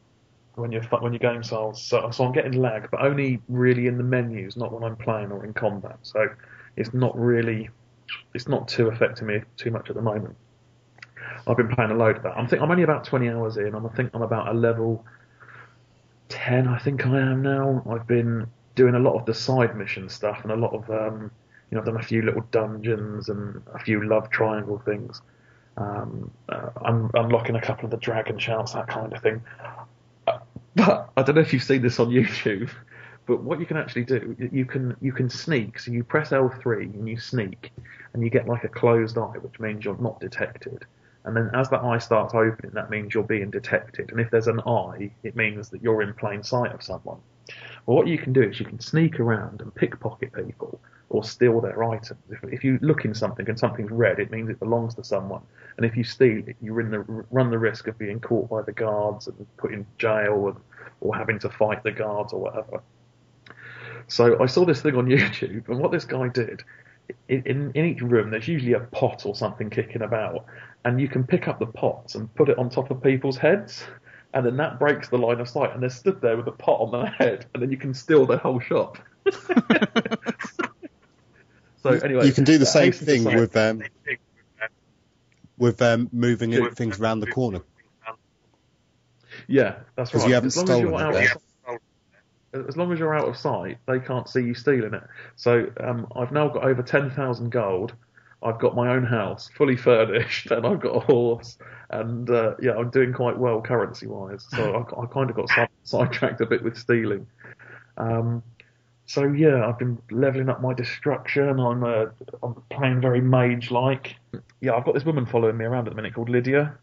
When your when your game sells, so, so I'm getting lag, but only really in the menus, not when I'm playing or in combat. So it's not really, it's not too affecting me too much at the moment. I've been playing a load of that. I'm think I'm only about twenty hours in. I'm I think I'm about a level ten. I think I am now. I've been doing a lot of the side mission stuff and a lot of um, you know, I've done a few little dungeons and a few love triangle things. Um, uh, I'm unlocking a couple of the dragon shouts, that kind of thing. But I don't know if you've seen this on YouTube, but what you can actually do, you can you can sneak. So you press L three and you sneak, and you get like a closed eye, which means you're not detected. And then as that eye starts opening, that means you're being detected. And if there's an eye, it means that you're in plain sight of someone. Well, what you can do is you can sneak around and pickpocket people or steal their items. If, if you look in something and something's red, it means it belongs to someone. And if you steal it, you run the, run the risk of being caught by the guards and put in jail and, or having to fight the guards or whatever. So I saw this thing on YouTube, and what this guy did, in, in, in each room there's usually a pot or something kicking about, and you can pick up the pots and put it on top of people's heads, and then that breaks the line of sight, and they're stood there with a pot on their head, and then you can steal their whole shop. So anyway, you can do the same thing with um, with um, moving with things them, around the corner. Yeah, that's right. Because you haven't as stolen as it. Out, yeah. As long as you're out of sight, they can't see you stealing it. So um, I've now got over ten thousand gold. I've got my own house, fully furnished, and I've got a horse. And uh, yeah, I'm doing quite well currency-wise. So I, I kind of got side- sidetracked a bit with stealing. Um, So yeah, I've been levelling up my destruction. I'm uh, I'm playing very mage-like. Yeah, I've got this woman following me around at the minute called Lydia.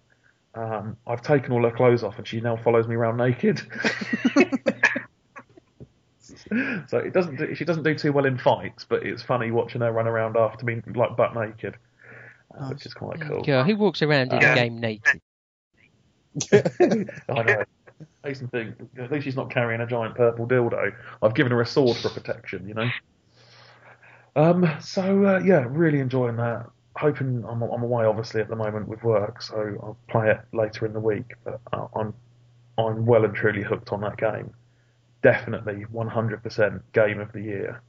Um, I've taken all her clothes off, and she now follows me around naked. So it doesn't. Do, she doesn't do too well in fights, but it's funny watching her run around after me like butt naked, uh, which is quite cool. Yeah, who walks around in uh, a game naked? I know. Decent thing. At least she's not carrying a giant purple dildo. I've given her a sword for protection, you know. Um. So uh, yeah, really enjoying that. Hoping I'm I'm away obviously at the moment with work, so I'll play it later in the week. But I'm I'm well and truly hooked on that game. Definitely one hundred percent game of the year.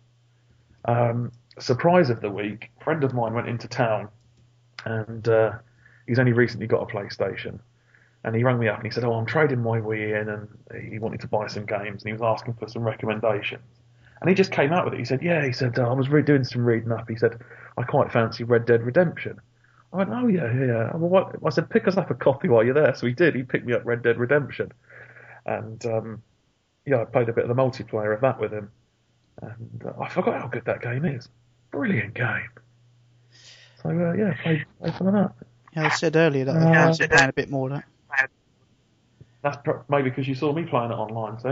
Um. Surprise of the week. A friend of mine went into town, and uh, he's only recently got a PlayStation. And he rang me up and he said, oh, I'm trading my Wii in, and he wanted to buy some games, and he was asking for some recommendations. And he just came out with it. He said, yeah, he said, oh, I was re- doing some reading up. He said, I quite fancy Red Dead Redemption. I went, oh, yeah, yeah. Well, what? I said, pick us up a copy while you're there. So he did. He picked me up Red Dead Redemption. And, um, yeah, I played a bit of the multiplayer of that with him. And uh, I forgot how good that game is. Brilliant game. So, uh, yeah, played, played some of that. Yeah, I said earlier that uh, I was playing a bit more of that. That's maybe because you saw me playing it online, so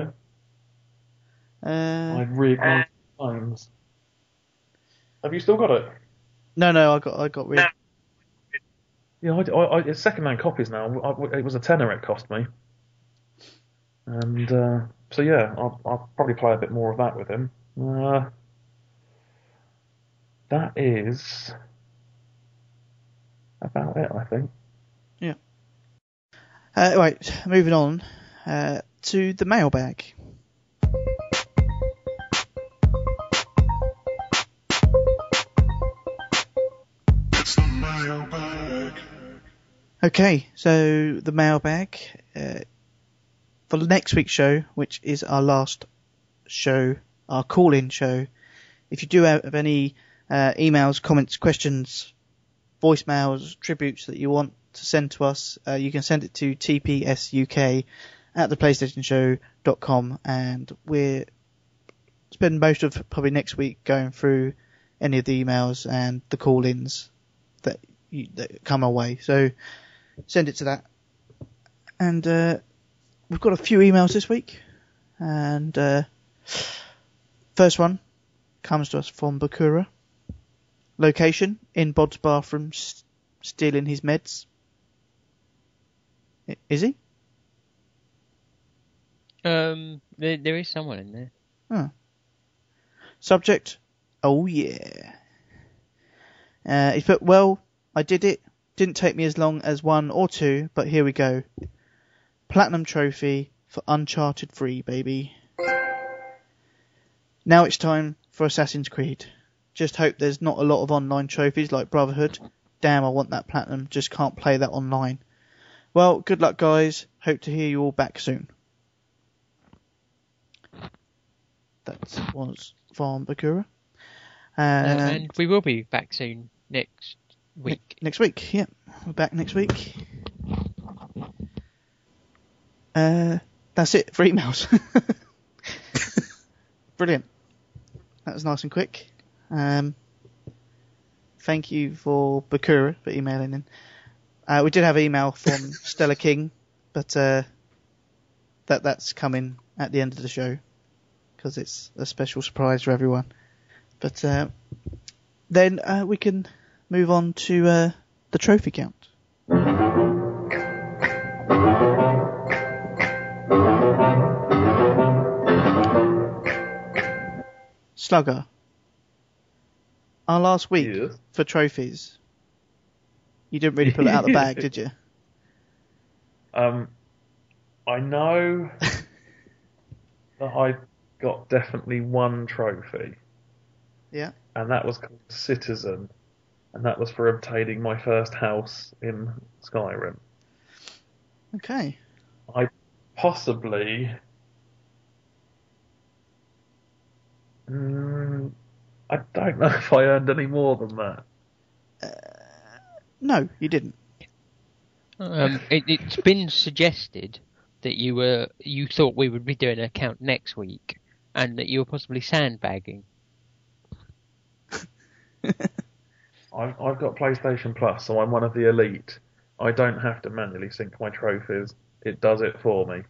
uh, I've reignited uh, games. Have you still got it? No, no, I got, I got rid. Yeah, I, I, I, it's second-hand copies now. I, it was a tenner it cost me, and uh, so yeah, I'll, I'll probably play a bit more of that with him. Uh, that is about it, I think. Yeah. Uh, right, moving on uh, to the mailbag. It's the mailbag. Okay, so the mailbag uh, for next week's show, which is our last show, our call-in show. If you do have any uh, emails, comments, questions, voicemails, tributes that you want to send to us, uh, you can send it to T P S U K at the PlayStation Show dot com, and we're spending most of probably next week going through any of the emails and the call-ins that, you, that come our way. So send it to that. And uh, we've got a few emails this week, and uh, first one comes to us from Bakura. Location: in Bod's bathroom, st- stealing his meds. Is he? Um, there, there is someone in there. Huh. Subject: oh yeah. Uh, he put, well, I did it. Didn't take me as long as one or two, but here we go. Platinum trophy for Uncharted three, baby. Now it's time for Assassin's Creed. Just hope there's not a lot of online trophies like Brotherhood. Damn, I want that platinum. Just can't play that online. Well, good luck, guys. Hope to hear you all back soon. That was from Bakura. Uh, uh, and we will be back soon next week. Next week, yeah. We're back next week. Uh, that's it for emails. Brilliant. That was nice and quick. Um, thank you for Bakura for emailing in. Uh, we did have email from Stella King, but uh, that that's coming at the end of the show. because it's a special surprise for everyone. But uh, then uh, we can move on to uh, the trophy count. Slugger, our last week yeah. for trophies. You didn't really pull it out of the bag, did you? Um, I know that I got definitely one trophy. Yeah. And that was called Citizen. And that was for obtaining my first house in Skyrim. Okay. I possibly... Mm, I don't know if I earned any more than that. Uh, no, you didn't. Um, it, it's been suggested that you were you thought we would be doing a count next week, and that you were possibly sandbagging. I've, I've got PlayStation Plus, so I'm one of the elite. I don't have to manually sync my trophies. It does it for me.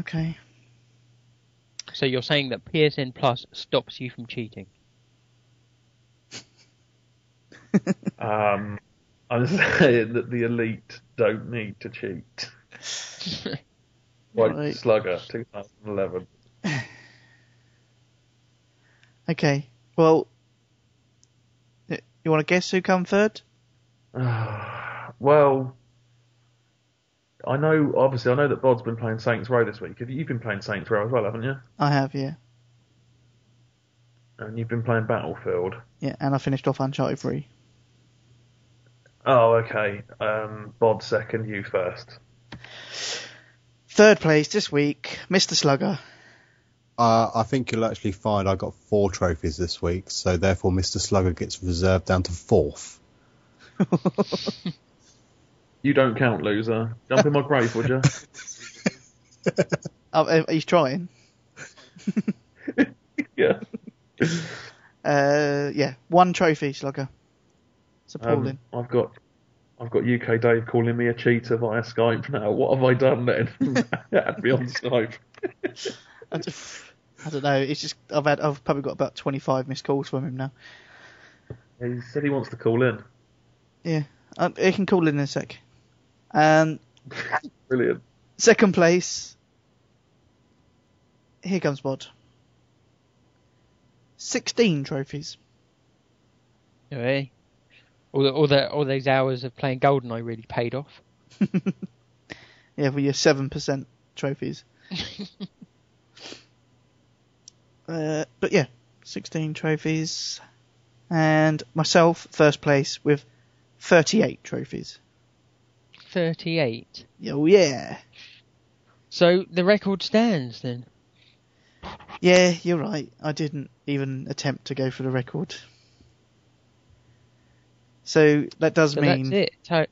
Okay. So you're saying that P S N Plus stops you from cheating? um, I'm saying that the elite don't need to cheat. Like right. Slugger, twenty eleven. Okay, well, you want to guess who come third? Well... I know, obviously, I know that Bod's been playing Saints Row this week. Have you, you've been playing Saints Row as well, haven't you? I have, yeah. And you've been playing Battlefield. Yeah, and I finished off Uncharted three. Oh, okay. Um, Bod second, you first. Third place this week, Mister Slugger. Uh, I think you'll actually find I got four trophies this week, so therefore Mister Slugger gets reserved down to fourth. You don't count, loser. Jump in my grave, would you? Oh, he's trying. Yeah. Uh, yeah. One trophy, Slugger. It's appalling. Um, I've got, I've got U K Dave calling me a cheater via Skype now. What have I done then? Add me on Skype. I, just, I don't know. It's just I've had. I've probably got about twenty-five missed calls from him now. He said he wants to call in. Yeah, um, he can call in in a sec. Um, Brilliant. Second place. Here comes Bod. Sixteen trophies. Yeah, all the, all the, all those hours of playing GoldenEye really paid off. Yeah, for your seven percent trophies. uh, but yeah, sixteen trophies, and myself first place with thirty-eight trophies. Thirty-eight. Oh yeah. So the record stands then. Yeah, you're right. I didn't even attempt to go for the record. So that does so mean that's it. To-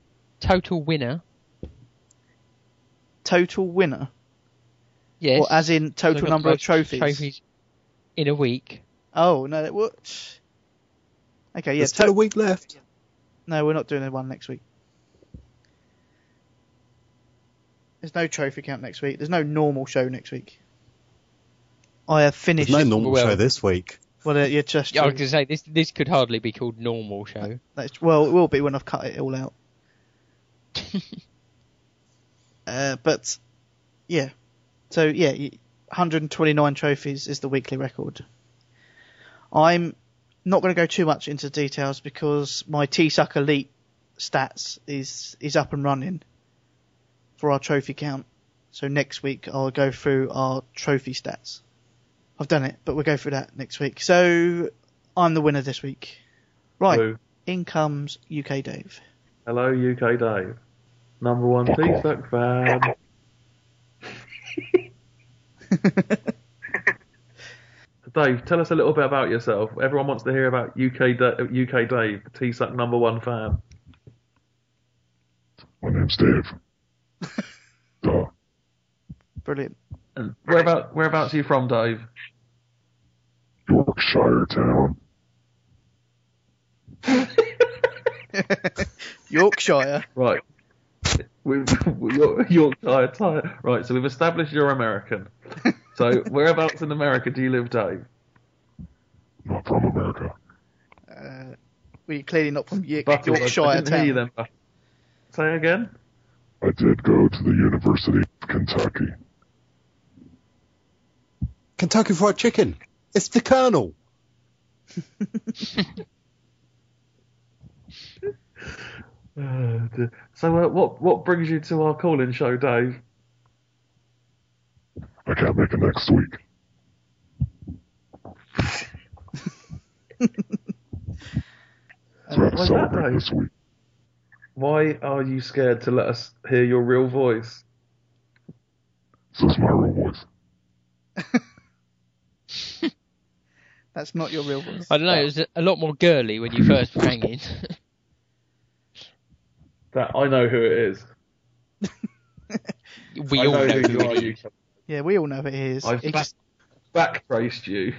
total winner. Total winner. Yes. Or as in total number of trophies. trophies in a week. Oh no! That what? Okay. Yeah. There's still to- a week left. No, we're not doing one next week. There's no trophy count next week. There's no normal show next week. I have finished... There's no normal well, show this week. Well, uh, you're just... Yeah, I was going to say, this this could hardly be called normal show. That's, well, it will be when I've cut it all out. uh, but, yeah. So, yeah, one hundred twenty-nine trophies is the weekly record. I'm not going to go too much into details because my T-Suck Elite stats is, is up and running for our trophy count. So next week I'll go through our trophy stats. I've done it, but we'll go through that next week. So I'm the winner this week. Right. Hello. In comes U K Dave. Hello, U K Dave. Number one T-Suck fan. Dave, tell us a little bit about yourself. Everyone wants to hear about U K, U K Dave, the T-Suck number one fan. My name's Dave. Duh. Brilliant. And where about, whereabouts are you from, Dave? Yorkshire town. Yorkshire. Right. We've, Yorkshire town. Right, so we've established you're American. So, whereabouts in America do you live, Dave? Not from America. Uh, well, you're clearly not from York- Butters, Yorkshire I didn't town. Hear you then, Butters. Say again? I did go to the University of Kentucky. Kentucky Fried Chicken. It's the Colonel. uh, so, uh, what what brings you to our call-in show, Dave? I can't make it next week. So I have to celebrate this week. Why are you scared to let us hear your real voice? This is my real voice. That's not your real voice. I don't know, it was a lot more girly when you first rang in. That, I know who it is. we I all know, know who you are, you. Yeah, we all know who it is. I've back, just... back-traced you.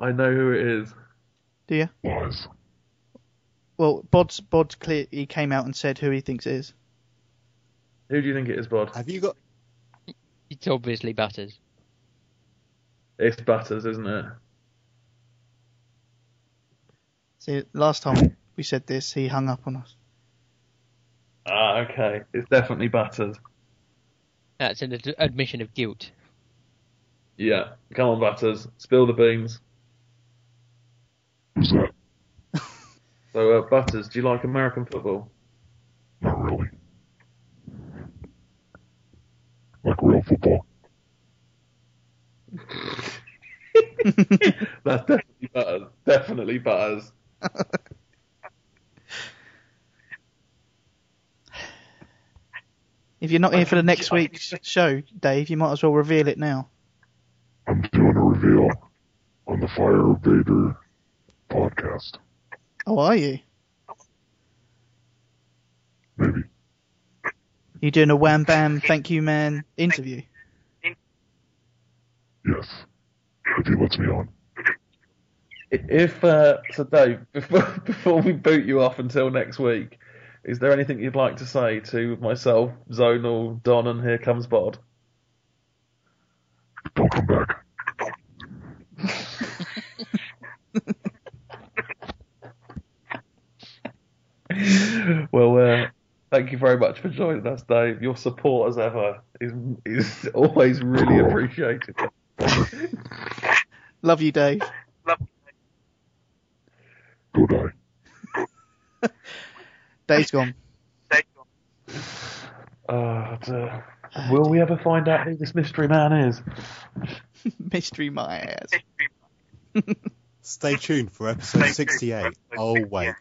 I know who it is. Do you? Yes. Well, Bod's, Bod clearly came out and said who he thinks it is. Who do you think it is, Bod? Have you got... It's obviously Butters. It's Butters, isn't it? See, last time we said this, he hung up on us. Ah, okay. It's definitely Butters. That's an ad- admission of guilt. Yeah. Come on, Butters. Spill the beans. Who's that? So, uh, Butters, do you like American football? Not really. Like real football. That's definitely Butters. Definitely Butters. If you're not here for the next week's show, Dave, you might as well reveal it now. I'm doing a reveal on the Fire Vader podcast. Oh, are you? Maybe. You doing a Wham Bam Thank You Man interview? Yes. If he lets me on. If, uh, so Dave, before, before we boot you off until next week, is there anything you'd like to say to myself, Zonal, Don, and Here Comes Bod? Don't come back. Well, uh, thank you very much for joining us, Dave. Your support, as ever, is is always really appreciated. Love you, Dave. Love you, Dave. Goodbye. Dave's gone. Dave's gone. Oh, dear. Will we ever find out who this mystery man is? Mystery man. Stay tuned for episode sixty-eight. I'll wait.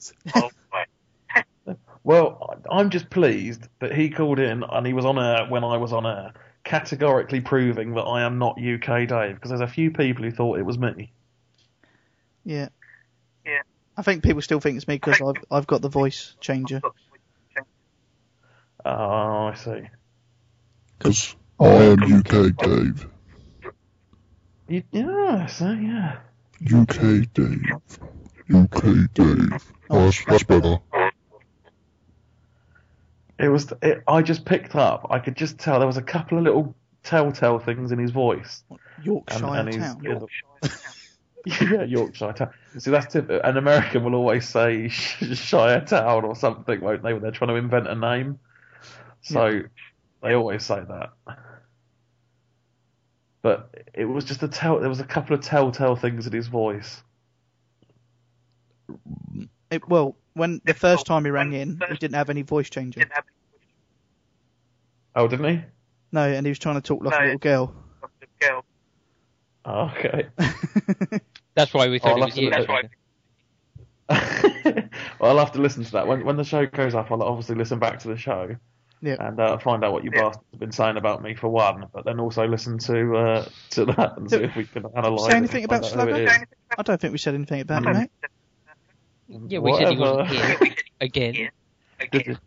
Well, I'm just pleased that he called in and he was on air when I was on air, categorically proving that I am not U K Dave, because there's a few people who thought it was me. Yeah. Yeah. I think people still think it's me because I've, I've got the voice changer. Oh, I see. Because I am U K Dave. You, yeah, so yeah. U K Dave. U K Dave. Oh, that's, that's better. It was. It, I just picked up. I could just tell there was a couple of little telltale things in his voice. What, Yorkshire and, and town. Yorkshire. Yeah, Yorkshire town. See, that's typical. An American will always say Shire town or something, won't they? When they're trying to invent a name. So. Yeah. They always say that. But it was just a tell. There was a couple of telltale things in his voice. It, well, when the first time he rang in, he didn't have any voice changer. Oh, didn't he? No, and he was trying to talk like no, a little girl. girl. Oh, okay. That's why we thought oh, it was you. That's why. Well, I'll have to listen to that. When, when the show goes up, I'll obviously listen back to the show. Yeah. And uh, find out what you yeah. bastards have been saying about me for one, but then also listen to uh, to that and see if we can analyse. Say anything about Slugger? I don't think we said anything about mm. it, mate. Yeah, we Whatever. said he wasn't here again. Yeah. Again.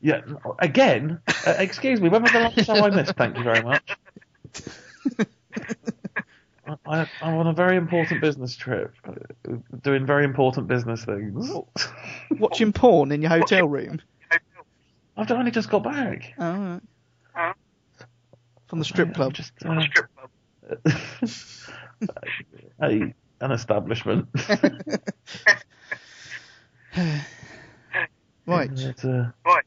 Yeah, again. Uh, excuse me. When was the last show I missed? Thank you very much. I, I'm on a very important business trip, doing very important business things. Watching porn in your hotel room. I've only just got back. Oh, all right. From the strip club. Just, From uh, the strip club. a, an establishment. Right. That, uh, right.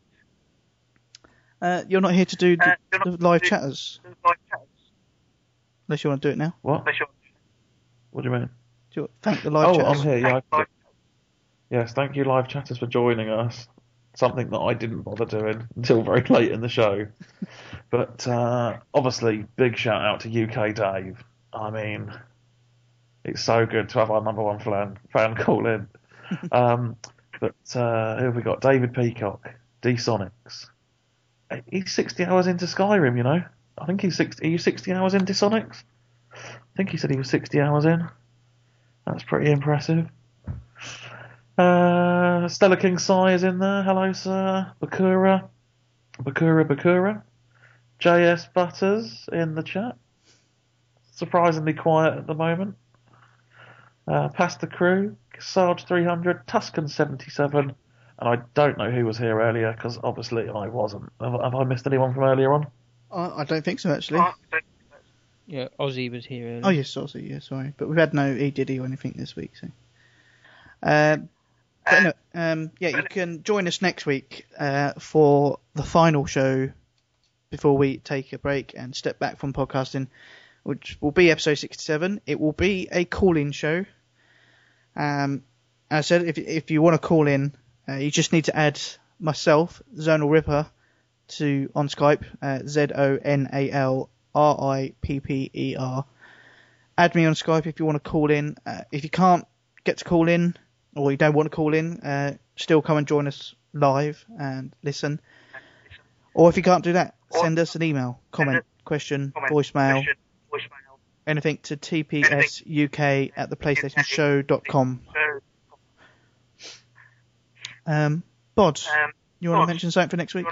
Uh, you're not here to do uh, the, the live chatters. Live chatters. Unless you want to do it now. What? What do you mean? Do you thank the live oh, chatters. Oh, I'm here. Yeah, I, yes, thank you, live chatters, for joining us. Something that I didn't bother doing until very late in the show. But uh, obviously, big shout out to U K Dave. I mean, it's so good to have our number one fan, fan call in. Um, but uh, who have we got? David Peacock, D-Sonics. He's sixty hours into Skyrim, you know. I think he's sixty. Are you sixty hours into Sonics? I think he said he was sixty hours in. That's pretty impressive. Uh, Stella King Sai is in there. Hello, sir. Bakura. Bakura, Bakura. J S Butters in the chat. Surprisingly quiet at the moment. Uh, Pasta Crew. Sarge three hundred. Tuscan seventy-seven. And I don't know who was here earlier, because obviously I wasn't. Have, have I missed anyone from earlier on? Uh, I don't think so, actually. Uh, yeah, Ozzy was here earlier. Oh, yes, Ozzy. Yeah, sorry. But we've had no E. Diddy or anything this week, so... Uh, but no, um, yeah, you can join us next week uh, for the final show before we take a break and step back from podcasting, which will be episode sixty-seven. It will be a call-in show. Um, as I said, if if you want to call in, uh, you just need to add myself, Zonal Ripper, to on Skype, uh, Z O N A L R I P P E R. Add me on Skype if you want to call in. Uh, if you can't get to call in, or you don't want to call in, uh, still come and join us live and listen. Or if you can't do that, send us an email, comment, question, voicemail, anything to T P S U K at the PlayStation Show dot com. Um, Bod, you want to mention something for next week?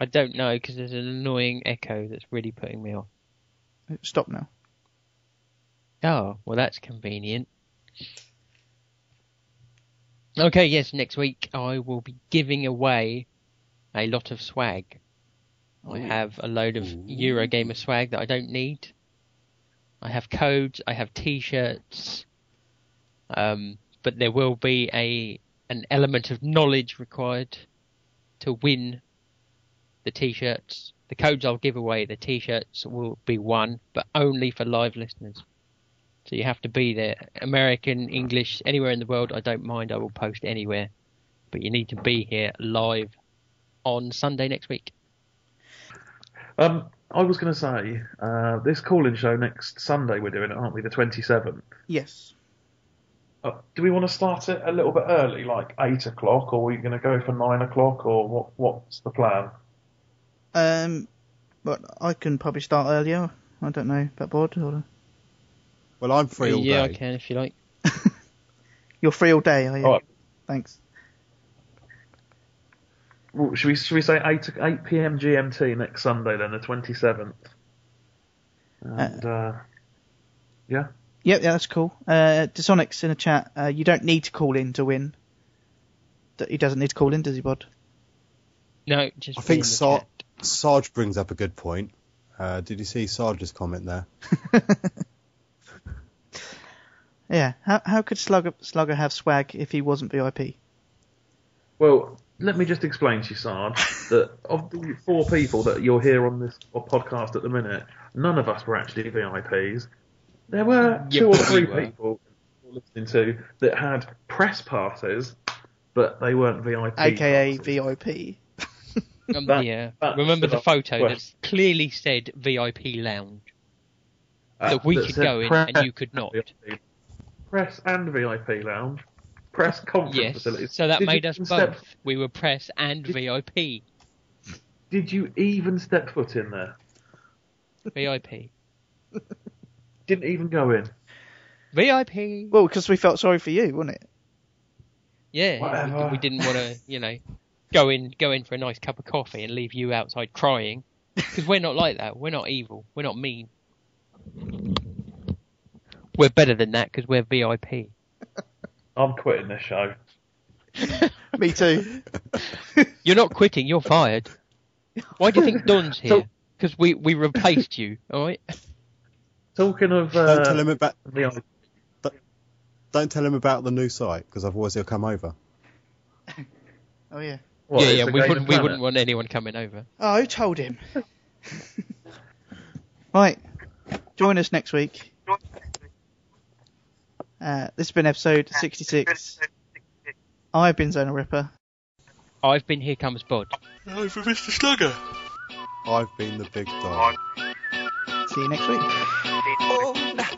I don't know, because there's an annoying echo that's really putting me off. Stop now. Oh, well, that's convenient. Okay, yes, next week I will be giving away a lot of swag. Ooh. I have a load of Eurogamer swag that I don't need. I have codes, I have T-shirts, um, but there will be a an element of knowledge required to win the T-shirts. The codes I'll give away, the T-shirts will be won, but only for live listeners. So you have to be there. American, English, anywhere in the world, I don't mind. I will post anywhere. But you need to be here live on Sunday next week. Um, I was going to say, uh, this call-in show next Sunday we're doing it, aren't we, the twenty-seventh? Yes. Uh, do we want to start it a little bit early, like eight o'clock, or are we going to go for nine o'clock, or what? What's the plan? Um, but I can probably start earlier. I don't know about Bod or... Well, I'm free all yeah, day. Yeah, I can if you like. You're free all day, are you? All right. Thanks. Well, should we should we say eight eight p m G M T next Sunday then, the twenty seventh? And uh, uh, yeah. Yeah, yeah, that's cool. Uh, Disonics in the chat. Uh, you don't need to call in to win. He doesn't need to call in, does he, Bod? No, just. I think Sar- Sarge brings up a good point. Uh, did you see Sarge's comment there? Yeah, how how could Slugger, Slugger have swag if he wasn't V I P? Well, let me just explain to you, Sarge, that of the four people that you're here on this podcast at the minute, none of us were actually V I Ps. There were two or three people listening to that had press passes, but they weren't V I P. A K A V I P. um, that, yeah. That Remember the photo question. That's clearly said V I P lounge. Uh, that we that could go in and you could not. V I P. Press and V I P lounge, press conference yes, facilities. So that did made us both. Step... We were press and did... V I P. Did you even step foot in there? V I P. Didn't even go in. V I P. Well, because we felt sorry for you, wasn't it? Yeah, we, we didn't want to, you know, go in, go in for a nice cup of coffee and leave you outside crying. Because we're not like that. We're not evil. We're not mean. We're better than that because we're V I P. I'm quitting this show. Me too. You're not quitting, you're fired. Why do you think Don's here? Because so, we, we replaced you, alright? Talking of... Uh, don't, tell him about, the... don't, don't tell him about the new site, because otherwise he'll come over. Oh, yeah. What, yeah, yeah, we wouldn't, we wouldn't want anyone coming over. Oh, who told him? Right. Join us next week. Uh, this has been episode sixty-six. I've been Zonal Ripper. I've been Here Comes Bod. I've been Mister Slugger. I've been the Big Don. See you next week.